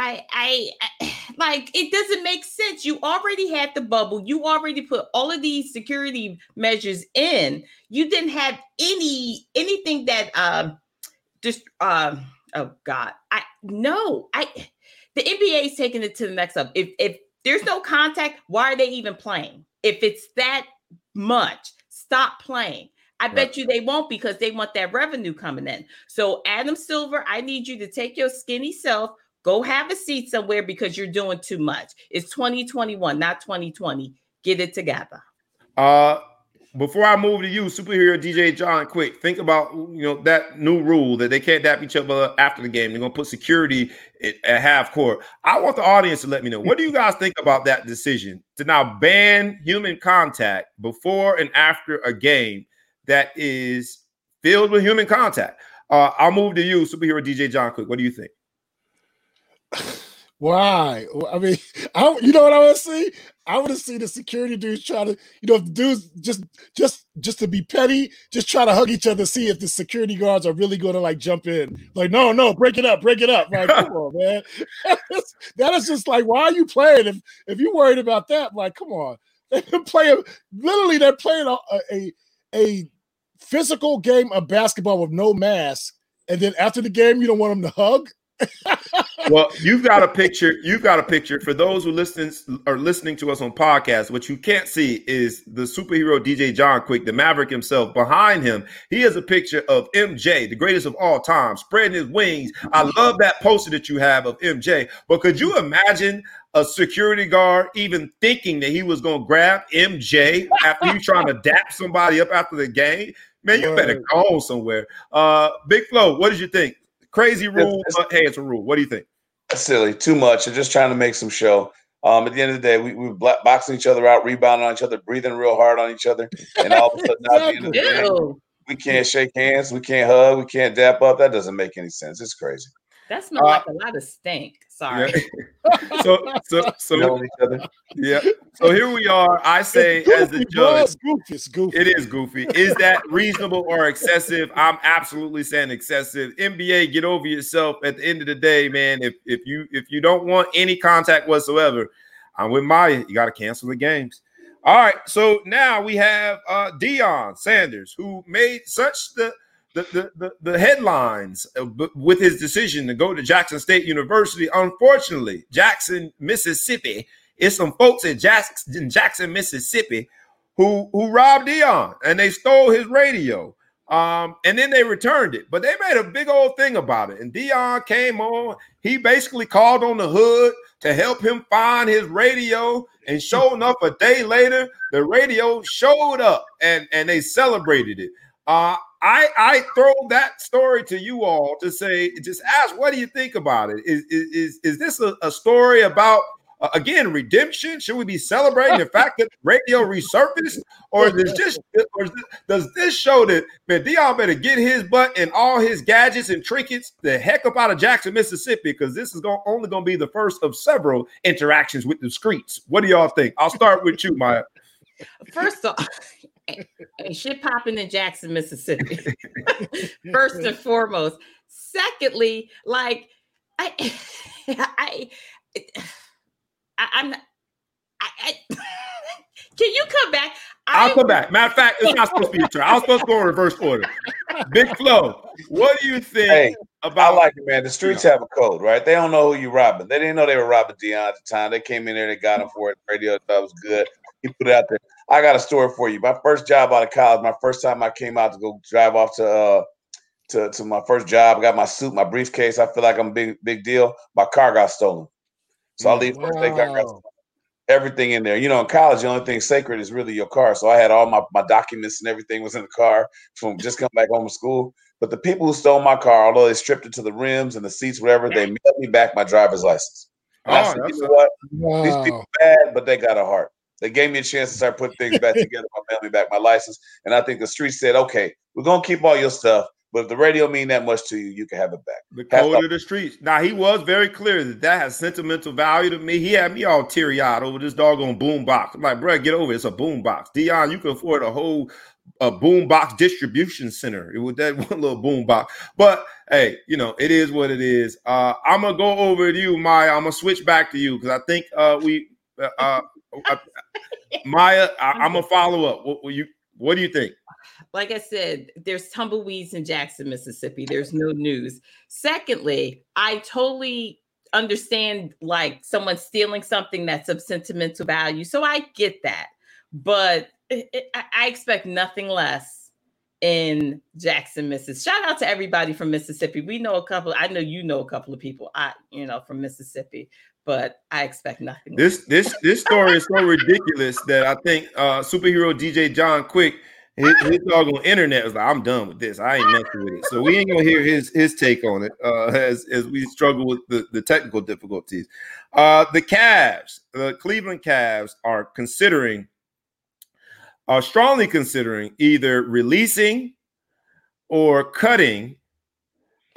I, I, I like it doesn't make sense. You already had the bubble. You already put all of these security measures in. You didn't have any anything that. Uh, Just um, oh God, I no, I the N B A is taking it to the next up. If if there's no contact, why are they even playing? If it's that much, stop playing. I right. bet you they won't, because they want that revenue coming in. So Adam Silver, I need you to take your skinny self, go have a seat somewhere, because you're doing too much. It's twenty twenty-one, not twenty twenty. Get it together. Uh Before I move to you, Superhero D J John Quick, think about, you know, that new rule that they can't dap each other up after the game. They're going to put security at, at half court. I want the audience to let me know, what do you guys think about that decision to now ban human contact before and after a game that is filled with human contact? Uh, I'll move to you, superhero D J John Cook. What do you think? Why? I mean, I, you know what I want to see? I want to see the security dudes try to, you know, if the dudes just, just, just to be petty, just try to hug each other, see if the security guards are really going to like jump in. Like, no, no, break it up, break it up. Like, come on, man. That is just like, why are you playing? If if you're worried about that, like, come on. They've been playing, literally, they're playing a a, a physical game of basketball with no mask, and then after the game, you don't want them to hug. Well, you've got a picture. You've got a picture for those who listen are listening to us on podcast. What you can't see is the superhero D J John Quick, the Maverick himself. Behind him, he has a picture of M J, the greatest of all time, spreading his wings. I love that poster that you have of M J. But could you imagine a security guard even thinking that he was going to grab M J after you trying to dap somebody up after the game? Man, you better go somewhere. Uh, Big Flo, what did you think? Crazy rule, it's, it's, but hey, it's a rule. What do you think? That's silly. Too much. They're just trying to make some show. Um, at the end of the day, we we black boxing each other out, rebounding on each other, breathing real hard on each other, and all of a sudden, at the end of the day, we can't shake hands, we can't hug, we can't dap up. That doesn't make any sense. It's crazy. That smells uh, like a lot of stank. Sorry. Yeah. so, so, so, yeah. So here we are. I say, goofy, as the judge, it's goofy. It's goofy. It is goofy. Is that reasonable or excessive? I'm absolutely saying excessive. N B A, get over yourself. At the end of the day, man, if if you if you don't want any contact whatsoever, I'm with Maya. You got to cancel the games. All right. So now we have uh, Deion Sanders, who made such the. The, the, the headlines with his decision to go to Jackson State University. Unfortunately, Jackson, Mississippi, it's some folks in Jackson, Jackson, Mississippi who, who robbed Deion and they stole his radio. Um, and then they returned it, but they made a big old thing about it. And Deion came on. He basically called on the hood to help him find his radio. And sure enough, a day later, the radio showed up and, and they celebrated it. Uh, I, I throw that story to you all to say, just ask, what do you think about it? Is is is this a, a story about, uh, again, redemption? Should we be celebrating the fact that radio resurfaced? Or, is this, or is this, does this show that, man, Deion better get his butt and all his gadgets and trinkets the heck up out of Jackson, Mississippi, because this is gonna, only going to be the first of several interactions with the streets. What do y'all think? I'll start with you, Maya. First off, and shit popping in Jackson, Mississippi, first and foremost. Secondly, like I, I, I I'm, I, I can you come back? I'll I, come back. Matter of fact, it's not supposed to be a turn. I was supposed to go in reverse order. Big Flo, what do you think hey, about? I like it, man. The streets have a code, right? They don't know who you robbing. They didn't know they were robbing Deion at the time. They came in there, they got him for it. Radio thought it was good. He put it out there. I got a story for you. My first job out of college, my first time I came out to go drive off to uh, to, to my first job, I got my suit, my briefcase. I feel like I'm a big, big deal. My car got stolen. So I leave wow. first day, car got stolen. Everything in there. You know, in college, the only thing sacred is really your car. So I had all my, my documents and everything was in the car from just coming back home from school. But the people who stole my car, although they stripped it to the rims and the seats, whatever, they mailed me back my driver's license. And oh, I said, you know what? Wow. These people are bad, but they got a heart. They gave me a chance to start putting things back together, my family back, my license. And I think the streets said, okay, we're going to keep all your stuff, but if the radio mean that much to you, you can have it back. The code have of the streets. Now, he was very clear that that has sentimental value to me. He had me all teary-eyed over this doggone boombox. I'm like, bro, get over it. It's a boombox. Deion, you can afford a whole a boombox distribution center with that one little boombox. But, hey, you know, it is what it is. Uh, I'm going to go over to you, Maya. I'm going to switch back to you because I think uh, we uh, – I, Maya, I, I'm gonna follow up. What will you? What do you think? Like I said, there's tumbleweeds in Jackson, Mississippi. There's no news. Secondly, I totally understand like someone stealing something that's of sentimental value, so I get that. But it, it, I expect nothing less in Jackson, Mississippi. Shout out to everybody from Mississippi. We know a couple. I know you know a couple of people. I, you know, from Mississippi. But I expect nothing. This this this story is so ridiculous that I think uh, superhero D J John Quick, his, his dog on internet was like, "I'm done with this. I ain't messing with it." So we ain't gonna hear his his take on it uh, as as we struggle with the, the technical difficulties. Uh, the Cavs, the Cleveland Cavs, are considering, are strongly considering either releasing or cutting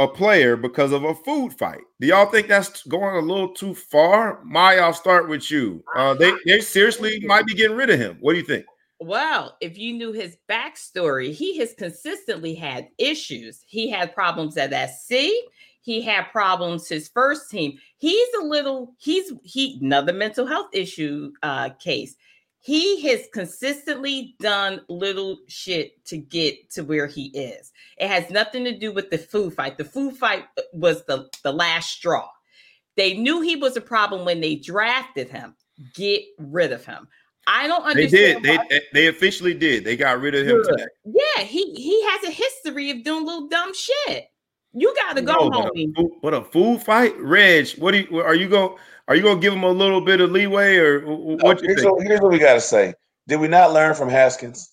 a player because of a food fight. Do y'all think that's going a little too far? Maya, I'll start with you. Uh, they, they seriously might be getting rid of him. What do you think? Well, if you knew his backstory, he has consistently had issues. He had problems at S C. He had problems his first team. He's a little, he's he another mental health issue uh, case. He has consistently done little shit to get to where he is. It has nothing to do with the food fight. The food fight was the, the last straw. They knew he was a problem when they drafted him. Get rid of him. I don't understand. They did. They, they officially did. They got rid of him today. Yeah, he, he has a history of doing little dumb shit. You got to go, no, homie. But a, but a food fight? Reg, what do you, are you going are you going to give him a little bit of leeway or what oh, you here's, think? What, here's what we got to say. Did we not learn from Haskins?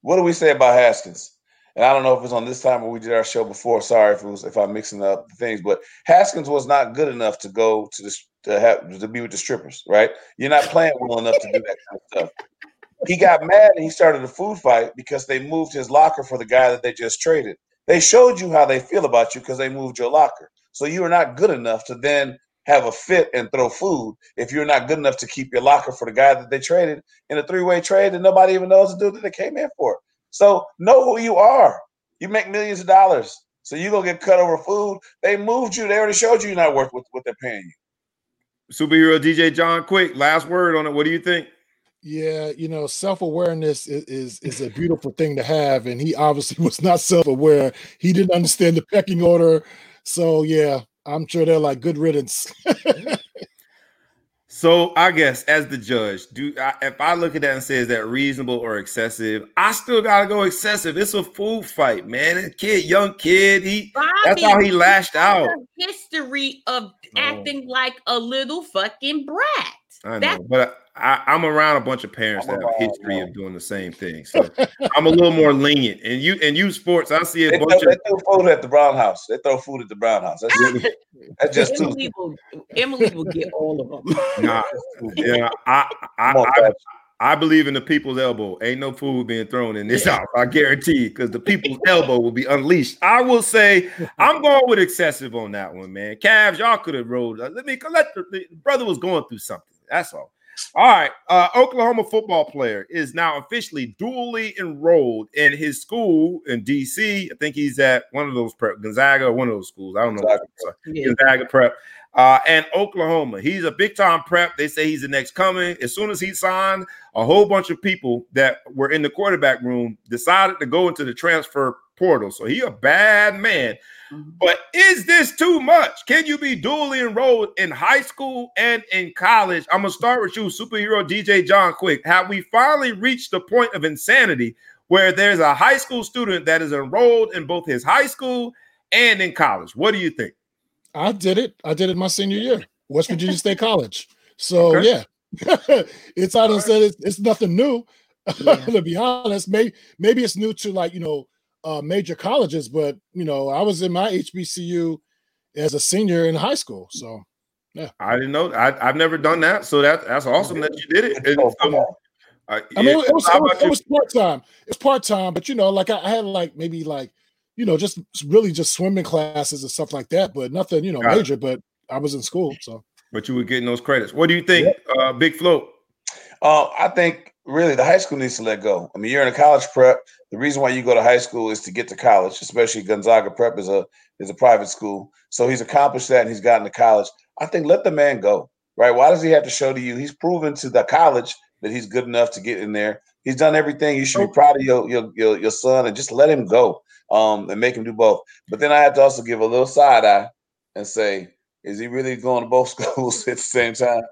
What do we say about Haskins? And I don't know if it's on this time or we did our show before. Sorry if it was, if I'm mixing up things, but Haskins was not good enough to go to the to have to be with the strippers, right? You're not playing well enough to do that kind of stuff. He got mad and he started a food fight because they moved his locker for the guy that they just traded. They showed you how they feel about you because they moved your locker. So you are not good enough to then have a fit and throw food if you're not good enough to keep your locker for the guy that they traded in a three-way trade and nobody even knows the dude that they came in for. So know who you are. You make millions of dollars. So you're going to get cut over food. They moved you. They already showed you you're not worth what, what they're paying you. Superhero D J John Quick, last word on it. What do you think? Yeah, you know, self-awareness is, is is a beautiful thing to have, and he obviously was not self-aware. He didn't understand the pecking order. So, yeah, I'm sure they're like, good riddance. So, I guess, as the judge, do I, if I look at that and say, is that reasonable or excessive, I still got to go excessive. It's a food fight, man. A kid, young kid, he Bobby, that's how he lashed out. History of acting oh. like a little fucking brat. I know, but I, I'm around a bunch of parents that have a history of doing the same thing, so I'm a little more lenient. And you and you sports, I see a they bunch throw, of they throw food at the Brown House. They throw food at the Brown House. That's, really, that's just too. Emily will, Emily will get all of them. Nah, yeah, I I, on, I I believe in the people's elbow. Ain't no food being thrown in this house. I guarantee, because the people's elbow will be unleashed. I will say I'm going with excessive on that one, man. Cavs, y'all could have rolled. Let me let the, the brother was going through something. That's all. All right. Uh, Oklahoma football player is now officially dually enrolled in his school in D C. I think he's at one of those prep, Gonzaga, or one of those schools. I don't know. Gonzaga, yeah. Gonzaga prep uh, and Oklahoma. He's a big time prep. They say he's the next coming. As soon as he signed, a whole bunch of people that were in the quarterback room decided to go into the transfer portal. So he a bad man. Mm-hmm. But is this too much? Can you be dually enrolled in high school and in college? I'm going to start with you, Superhero D J John Quick. Have we finally reached the point of insanity where there's a high school student that is enrolled in both his high school and in college? What do you think? I did it. I did it my senior year, West Virginia State College. So, okay. yeah, it's I don't say it's, it's nothing new, yeah. to be honest. Maybe, maybe it's new to, like, you know, Uh, major colleges, but you know, I was in my H B C U as a senior in high school, so yeah. I didn't know. I, I've never done that, so that that's awesome that you did it. And, um, uh, I mean, it was, was, was part time. It's part time, but you know, like I, I had like maybe like you know just really just swimming classes and stuff like that, but nothing you know Got major. It. But I was in school, so. But you were getting those credits. What do you think, yeah. uh, Big Flo? Uh, I think. Really, the high school needs to let go. I mean, you're in a college prep. The reason why you go to high school is to get to college, especially Gonzaga Prep is a is a private school. So he's accomplished that and he's gotten to college. I think let the man go, right? Why does he have to show to you? He's proven to the college that he's good enough to get in there. He's done everything. You should be proud of your your your, your son and just let him go um, and make him do both. But then I have to also give a little side eye and say, is he really going to both schools at the same time?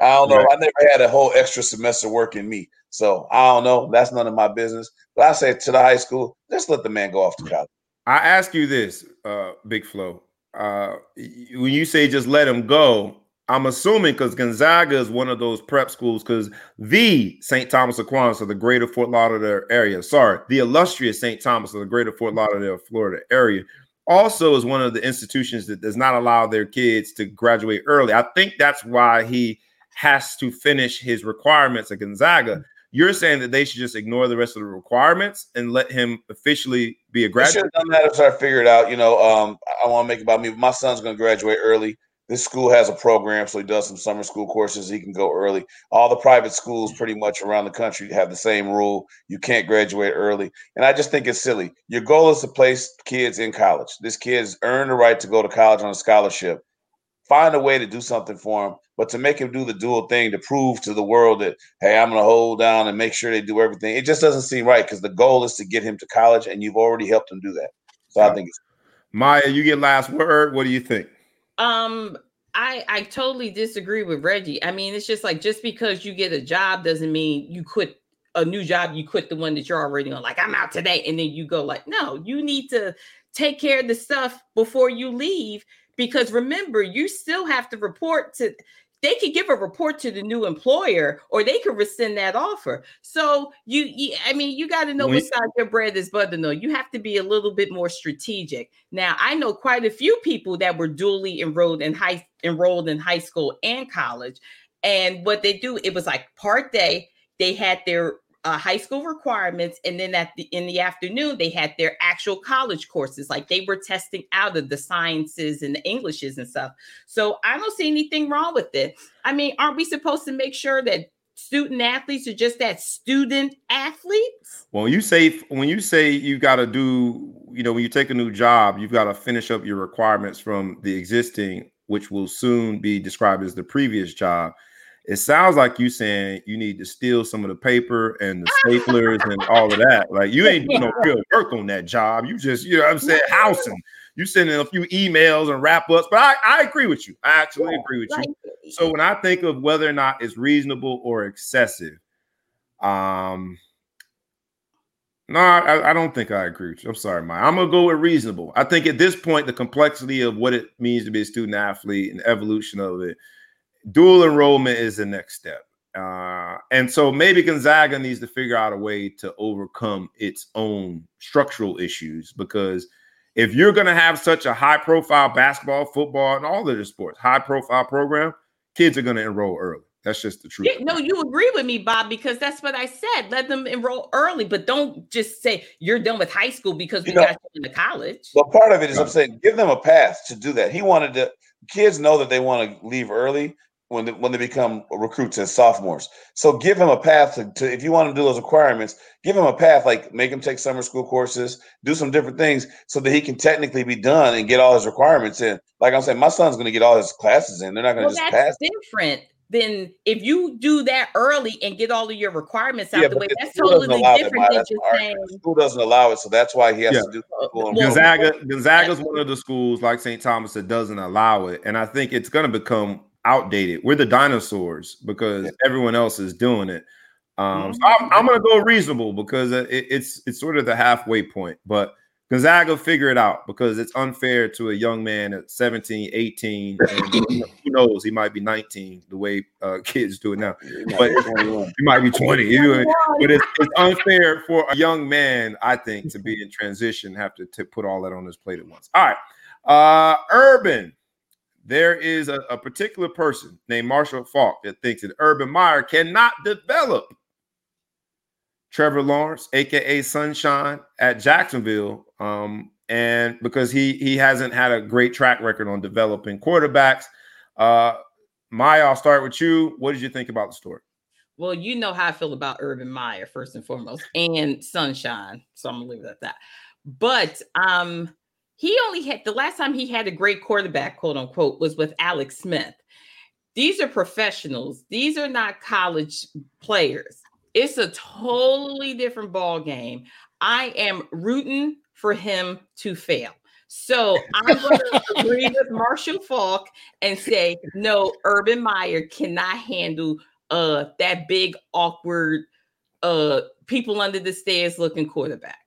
I don't know. Right. I never had a whole extra semester work in me. So I don't know. That's none of my business. But I say to the high school, just let the man go off to college. I ask you this, uh, Big Flo. Uh, when you say just let him go, I'm assuming because Gonzaga is one of those prep schools because the Saint Thomas Aquinas of the greater Fort Lauderdale area, sorry, the illustrious Saint Thomas of the greater Fort Lauderdale, Florida area, also is one of the institutions that does not allow their kids to graduate early. I think that's why he has to finish his requirements at Gonzaga. You're saying that they should just ignore the rest of the requirements and let him officially be a graduate? I should have done that if I figured out, you know, um, I want to make it about me. My son's going to graduate early. This school has a program, so he does some summer school courses. He can go early. All the private schools pretty much around the country have the same rule. You can't graduate early. And I just think it's silly. Your goal is to place kids in college. This kid's earned the right to go to college on a scholarship. Find a way to do something for him, but to make him do the dual thing to prove to the world that, hey, I'm going to hold down and make sure they do everything. It just doesn't seem right because the goal is to get him to college, and you've already helped him do that. So I think it's Maya, you get last word. What do you think? Um, I, I totally disagree with Reggie. I mean, it's just like, just because you get a job doesn't mean you quit a new job. You quit the one that you're already on. Like, I'm out today. And then you go like, no, you need to take care of the stuff before you leave, because remember, you still have to report to, they could give a report to the new employer, or they could rescind that offer. So you, you I mean, you got to know we- what side your bread is butter. No, you have to be a little bit more strategic. Now, I know quite a few people that were dually enrolled in high enrolled in high school and college, and what they do, it was like part day. They had their Uh, high school requirements, and then at the in the afternoon they had their actual college courses, like they were testing out of the sciences and the Englishes and stuff. So I don't see anything wrong with it. I mean, aren't we supposed to make sure that student athletes are just that, student athletes? Well, you say when you say you got to do, you know, when you take a new job, you've got to finish up your requirements from the existing, which will soon be described as the previous job. It sounds like you saying you need to steal some of the paper and the staplers and all of that. Like, you ain't doing no real work on that job. You just, you know what I'm saying, housing. You sending a few emails and wrap-ups. But I, I agree with you. I actually agree with you. So when I think of whether or not it's reasonable or excessive, um, no, I, I don't think I agree with you. I'm sorry, Mike. I'm going to go with reasonable. I think at this point, the complexity of what it means to be a student athlete and the evolution of it, dual enrollment is the next step. Uh, and so maybe Gonzaga needs to figure out a way to overcome its own structural issues, because if you're going to have such a high-profile basketball, football, and all of the sports, high-profile program, kids are going to enroll early. That's just the truth. Yeah, no, you agree with me, Bob, because that's what I said. Let them enroll early, but don't just say you're done with high school because we you know, got you into college. Well, part of it is, I'm saying, give them a path to do that. He wanted to – kids know that they want to leave early when they, when they become recruits as sophomores. So give him a path to, to, if you want to do those requirements, give him a path, like make him take summer school courses, do some different things so that he can technically be done and get all his requirements in. Like I'm saying, my son's going to get all his classes in. They're not going to well, just pass. That's different than if you do that early and get all of your requirements out yeah, the way. That's totally different than just saying. The school doesn't allow it, so that's why he has yeah. to do well, Gonzaga, Gonzaga's one of the schools, like Saint Thomas, that doesn't allow it. And I think it's going to become outdated. We're the dinosaurs because everyone else is doing it. Um, so I'm, I'm going to go reasonable because it, it's it's sort of the halfway point. But Gonzaga, figure it out, because it's unfair to a young man at seventeen, eighteen. And who knows? He might be nineteen the way uh, kids do it now. But he might be twenty. But it's, it's unfair for a young man, I think, to be in transition, have to, to put all that on his plate at once. All right. Uh, Urban. There is a, a particular person named Marshall Falk that thinks that Urban Meyer cannot develop Trevor Lawrence, a k a. Sunshine, at Jacksonville, um, and because he he hasn't had a great track record on developing quarterbacks. Uh, Maya, I'll start with you. What did you think about the story? Well, you know how I feel about Urban Meyer, first and foremost, and Sunshine, so I'm going to leave it at that. But um. He only had, the last time he had a great quarterback, quote unquote, was with Alex Smith. These are professionals. These are not college players. It's a totally different ball game. I am rooting for him to fail. So I'm going to agree with Marshall Falk and say, no, Urban Meyer cannot handle uh, that big, awkward, uh, people under the stairs looking quarterback.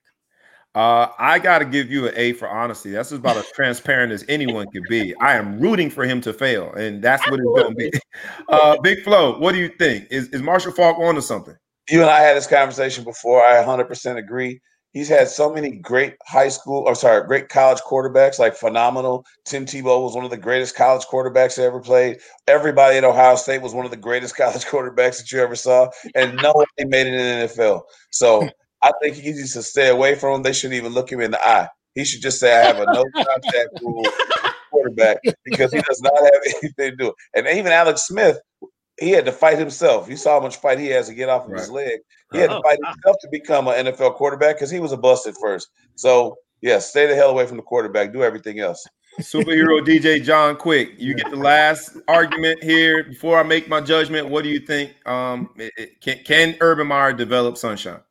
Uh, I got to give you an A for honesty. That's about as transparent as anyone could be. I am rooting for him to fail, and that's Absolutely. What it's going to be. Uh, Big Flo, what do you think? Is is Marshall Falk onto something? You and I had this conversation before. I one hundred percent agree. He's had so many great high school, or sorry, great college quarterbacks, like phenomenal. Tim Tebow was one of the greatest college quarterbacks that ever played. Everybody at Ohio State was one of the greatest college quarterbacks that you ever saw, and no one made it in the N F L. So I think he needs to stay away from him. They shouldn't even look him in the eye. He should just say, I have a no-contact rule quarterback, because he does not have anything to do. And even Alex Smith, he had to fight himself. You saw how much fight he has to get off of right. his leg. He had oh, to fight wow. himself to become an N F L quarterback, because he was a bust at first. So, yeah, stay the hell away from the quarterback. Do everything else. Superhero D J John Quick, you get the last argument here. Before I make my judgment, what do you think? Um, it, it, can, can Urban Meyer develop Sunshine?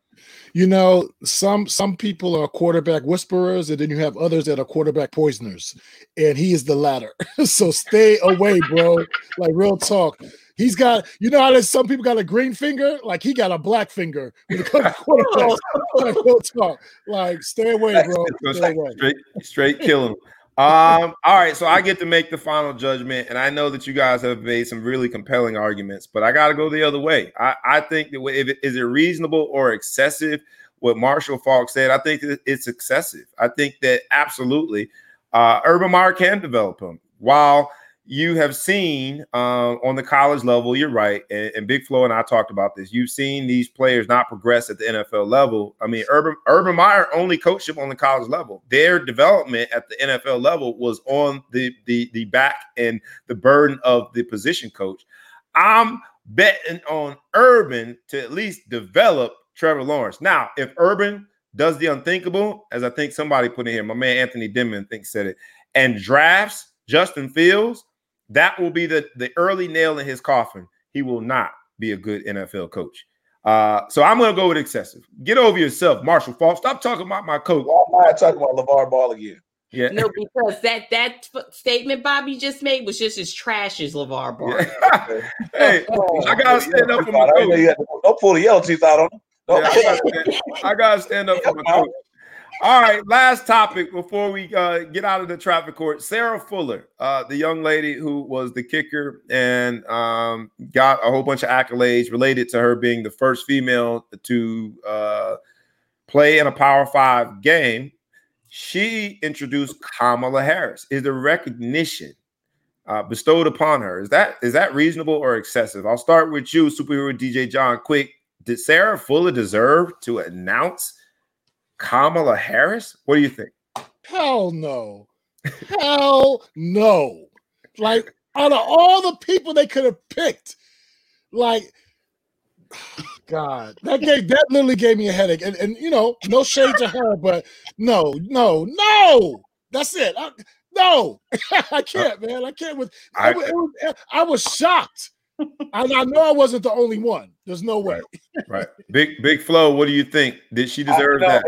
You know, some some people are quarterback whisperers, and then you have others that are quarterback poisoners, and he is the latter. So stay away, bro. Like, real talk. He's got, you know how there's some people got a green finger? Like, he got a black finger when it comes to quarterbacks. Like, real talk. Like, stay away, bro. Stay away. Straight, straight kill him. Um, all right, so I get to make the final judgment, and I know that you guys have made some really compelling arguments, but I got to go the other way. I, I think that if it, is it reasonable or excessive what Marshall Faulk said? I think that it's excessive. I think that absolutely uh, Urban Meyer can develop him. While you have seen uh, on the college level, you're right, and, and Big Flo and I talked about this. You've seen these players not progress at the N F L level. I mean, Urban Urban Meyer only coached them on the college level. Their development at the N F L level was on the the the back and the burden of the position coach. I'm betting on Urban to at least develop Trevor Lawrence. Now, if Urban does the unthinkable, as I think somebody put in here, my man Anthony Denman, I think, said it, and drafts Justin Fields, that will be the, the early nail in his coffin. He will not be a good N F L coach. Uh, so I'm going to go with excessive. Get over yourself, Marshall Faulk. Stop talking about my coach. Why am I talking about LeVar Ball again? Yeah. No, because that that statement Bobby just made was just as trash as LeVar Ball. Yeah. Hey, oh, I got to stand up for my coach. Don't pull the yellow teeth out on him. Yeah, I got to stand up for my coach. All right, last topic before we uh, get out of the traffic court. Sarah Fuller, uh, the young lady who was the kicker and um, got a whole bunch of accolades related to her being the first female to uh, play in a Power Five game. She introduced Kamala Harris. Is the recognition uh, bestowed upon her, is that is that reasonable or excessive? I'll start with you, Superhero D J John Quick. Did Sarah Fuller deserve to announce Kamala Harris? What do you think? Hell no. Hell no. Like, out of all the people they could have picked, like, God, that gave that literally gave me a headache. And, and you know, no shade to her, but no, no, no. That's it. I, no. I can't, man. I can't. With I, I, was, was, I was shocked. I, I know I wasn't the only one. There's no way. Right. right. Big Big Flo, what do you think? Did she deserve that?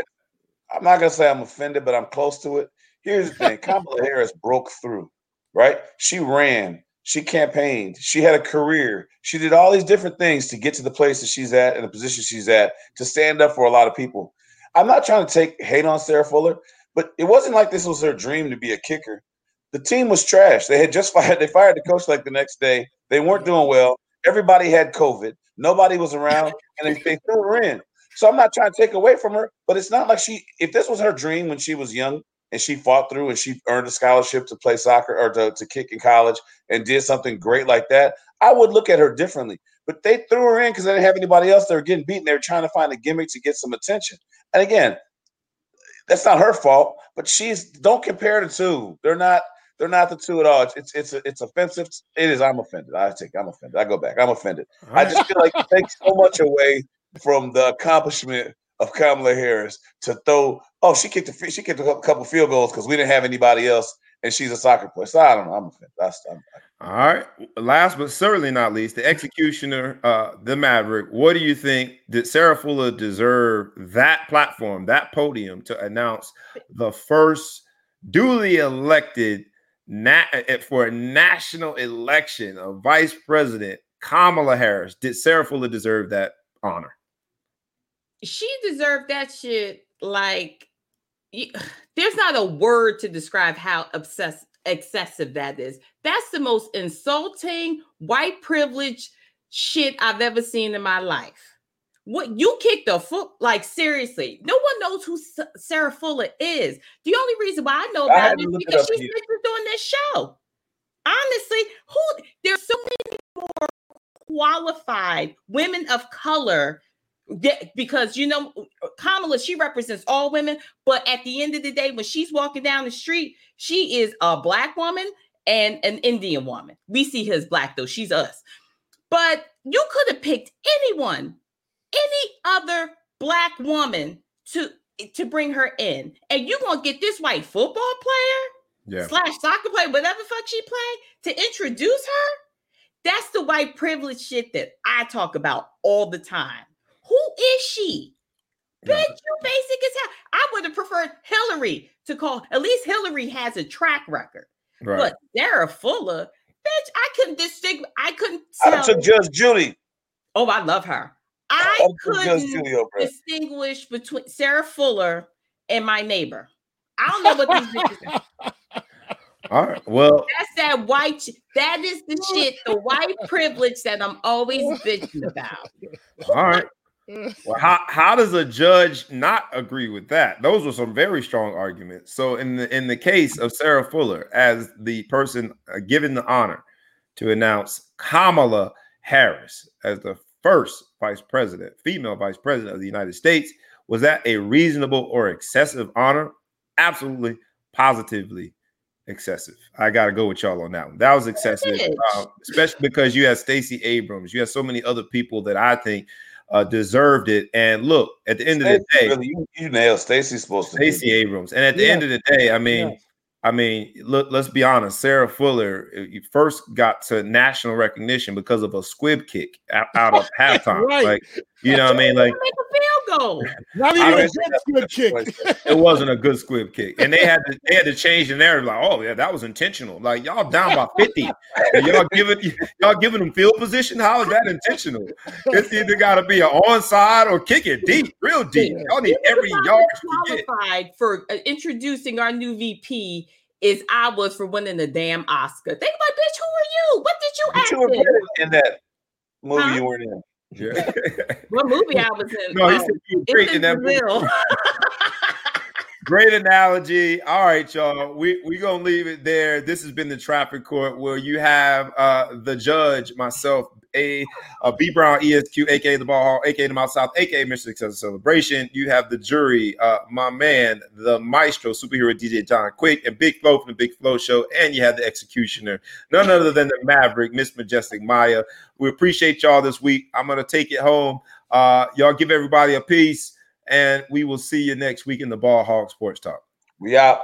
I'm not going to say I'm offended, but I'm close to it. Here's the thing. Kamala Harris broke through, right? She ran. She campaigned. She had a career. She did all these different things to get to the place that she's at and the position she's at, to stand up for a lot of people. I'm not trying to take hate on Sarah Fuller, but it wasn't like this was her dream to be a kicker. The team was trash. They had just fired. They fired the coach like the next day. They weren't doing well. Everybody had COVID. Nobody was around, and they, they threw her in. So I'm not trying to take away from her, but it's not like she – if this was her dream when she was young and she fought through and she earned a scholarship to play soccer or to, to kick in college and did something great like that, I would look at her differently. But they threw her in because they didn't have anybody else. They were getting beaten. They were trying to find a gimmick to get some attention. And, again, that's not her fault, but she's – don't compare the two. They're not – They're not the two at all. It's it's it's offensive. It is. I'm offended. I take. I'm offended. I go back. I'm offended. Right. I just feel like it takes so much away from the accomplishment of Kamala Harris to throw. Oh, she kicked a she kicked a couple field goals because we didn't have anybody else, and she's a soccer player. So I don't know. I'm offended. That's, I'm, all right. Last but certainly not least, the executioner, uh, the Maverick. What do you think? Did Sarah Fuller deserve that platform, that podium, to announce the first duly elected? Na- for a national election of vice president, Kamala Harris? Did Sarah Fuller deserve that honor? She deserved that shit. Like, you, there's not a word to describe how obsessed, excessive that is. That's the most insulting white privilege shit I've ever seen in my life. What you kicked the foot, like, seriously. No one knows who S- Sarah Fuller is. The only reason why I know about it is because she's doing this show. Honestly, who there's so many more qualified women of color. Yeah, because, you know, Kamala, she represents all women. But at the end of the day, when she's walking down the street, she is a black woman and an Indian woman. We see her as black, though. She's us. But you could have picked anyone, any other black woman to to bring her in. And you're going to get this white football player yeah. slash soccer player, whatever fuck she play, to introduce her? That's the white privilege shit that I talk about all the time. Who is she? Yeah. Bitch, you basic as hell. I would have preferred Hillary to call. At least Hillary has a track record. Right. But Sarah Fuller, bitch, I couldn't distinguish. I couldn't tell. I took Judge Judy. Oh, I love her. I, I couldn't distinguish between Sarah Fuller and my neighbor. I don't know what these bitches are. All right. Well, that's that white. That is the shit, the white privilege that I'm always bitching about. All right. Well, how, how does a judge not agree with that? Those were some very strong arguments. So in the in the case of Sarah Fuller, as the person given the honor to announce Kamala Harris as the first vice president, female vice president of the United States, was that a reasonable or excessive honor? Absolutely, positively excessive. I got to go with y'all on that one. That was excessive, uh, especially because you had Stacey Abrams. You had so many other people that I think Uh, deserved it. And look, at the end Stacey, of the day, really, you, you nailed Stacey's supposed to Stacey be. Abrams. And at the yeah. end of the day, I mean, yeah. I mean, look, let's be honest. Sarah Fuller first got to national recognition because of a squib kick out, out of halftime. Right. Like, you know what I mean? Like, make a field goal. Not even a good squib kick. It wasn't a good squib kick. And they had to they had to change the narrative. Like, oh yeah, that was intentional. Like, y'all down by fifty. Y'all giving y'all giving them field position. How is that intentional? It's either gotta be an onside or kick it deep, real deep. Y'all need every yard you get. Qualified for introducing our new V P. Is I was for winning the damn Oscar. They were like, bitch, who are you? What did you act you were in? in that movie huh? you were in? Yeah. What movie I was in? No, he said you were great in that movie. Great analogy. All right, y'all. We're we going to leave it there. This has been the Traffic Court, where you have uh, the judge, myself, A, uh, B Brown, E S Q, a k a the Ball Hall, a k a the Mouth South, a k a Mister Success Celebration. You have the jury, uh, my man, the maestro, superhero D J John Quick, and Big Flo from the Big Flo Show. And you have the executioner, none other than the Maverick, Miss Majestic Maya. We appreciate y'all this week. I'm going to take it home. Uh, y'all give everybody a peace, and we will see you next week in the Ball Hog Sports Talk. We out.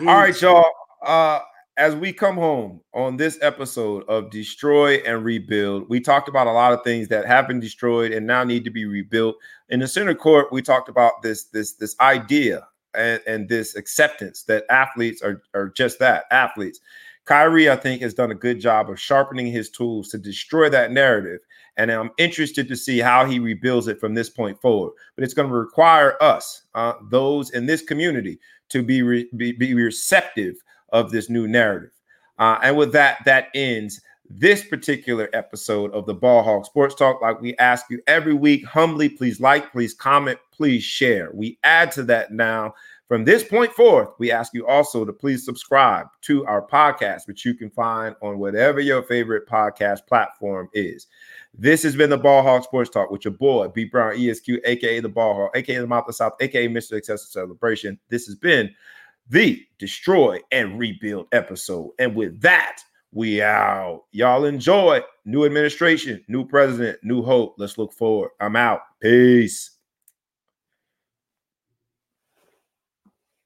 All right, y'all. Uh, As we come home on this episode of Destroy and Rebuild, we talked about a lot of things that have been destroyed and now need to be rebuilt. In the center court, we talked about this, this, this idea and, and this acceptance that athletes are, are just that, athletes. Kyrie, I think, has done a good job of sharpening his tools to destroy that narrative. And I'm interested to see how he rebuilds it from this point forward. But it's going to require us, uh, those in this community, to be, re- be, be receptive of this new narrative. Uh, and with that, that ends this particular episode of the Ball Hog Sports Talk. Like we ask you every week, humbly, please like, please comment, please share. We add to that now. From this point forth, we ask you also to please subscribe to our podcast, which you can find on whatever your favorite podcast platform is. This has been the Ball Hog Sports Talk with your boy, B Brown, E S Q, a k a the Ball Hog, a k a the Mouth of South, a k a Mister Excessive Celebration. This has been the Destroy and Rebuild episode. And with that, we out. Y'all enjoy. New administration, new president, new hope. Let's look forward. I'm out. Peace.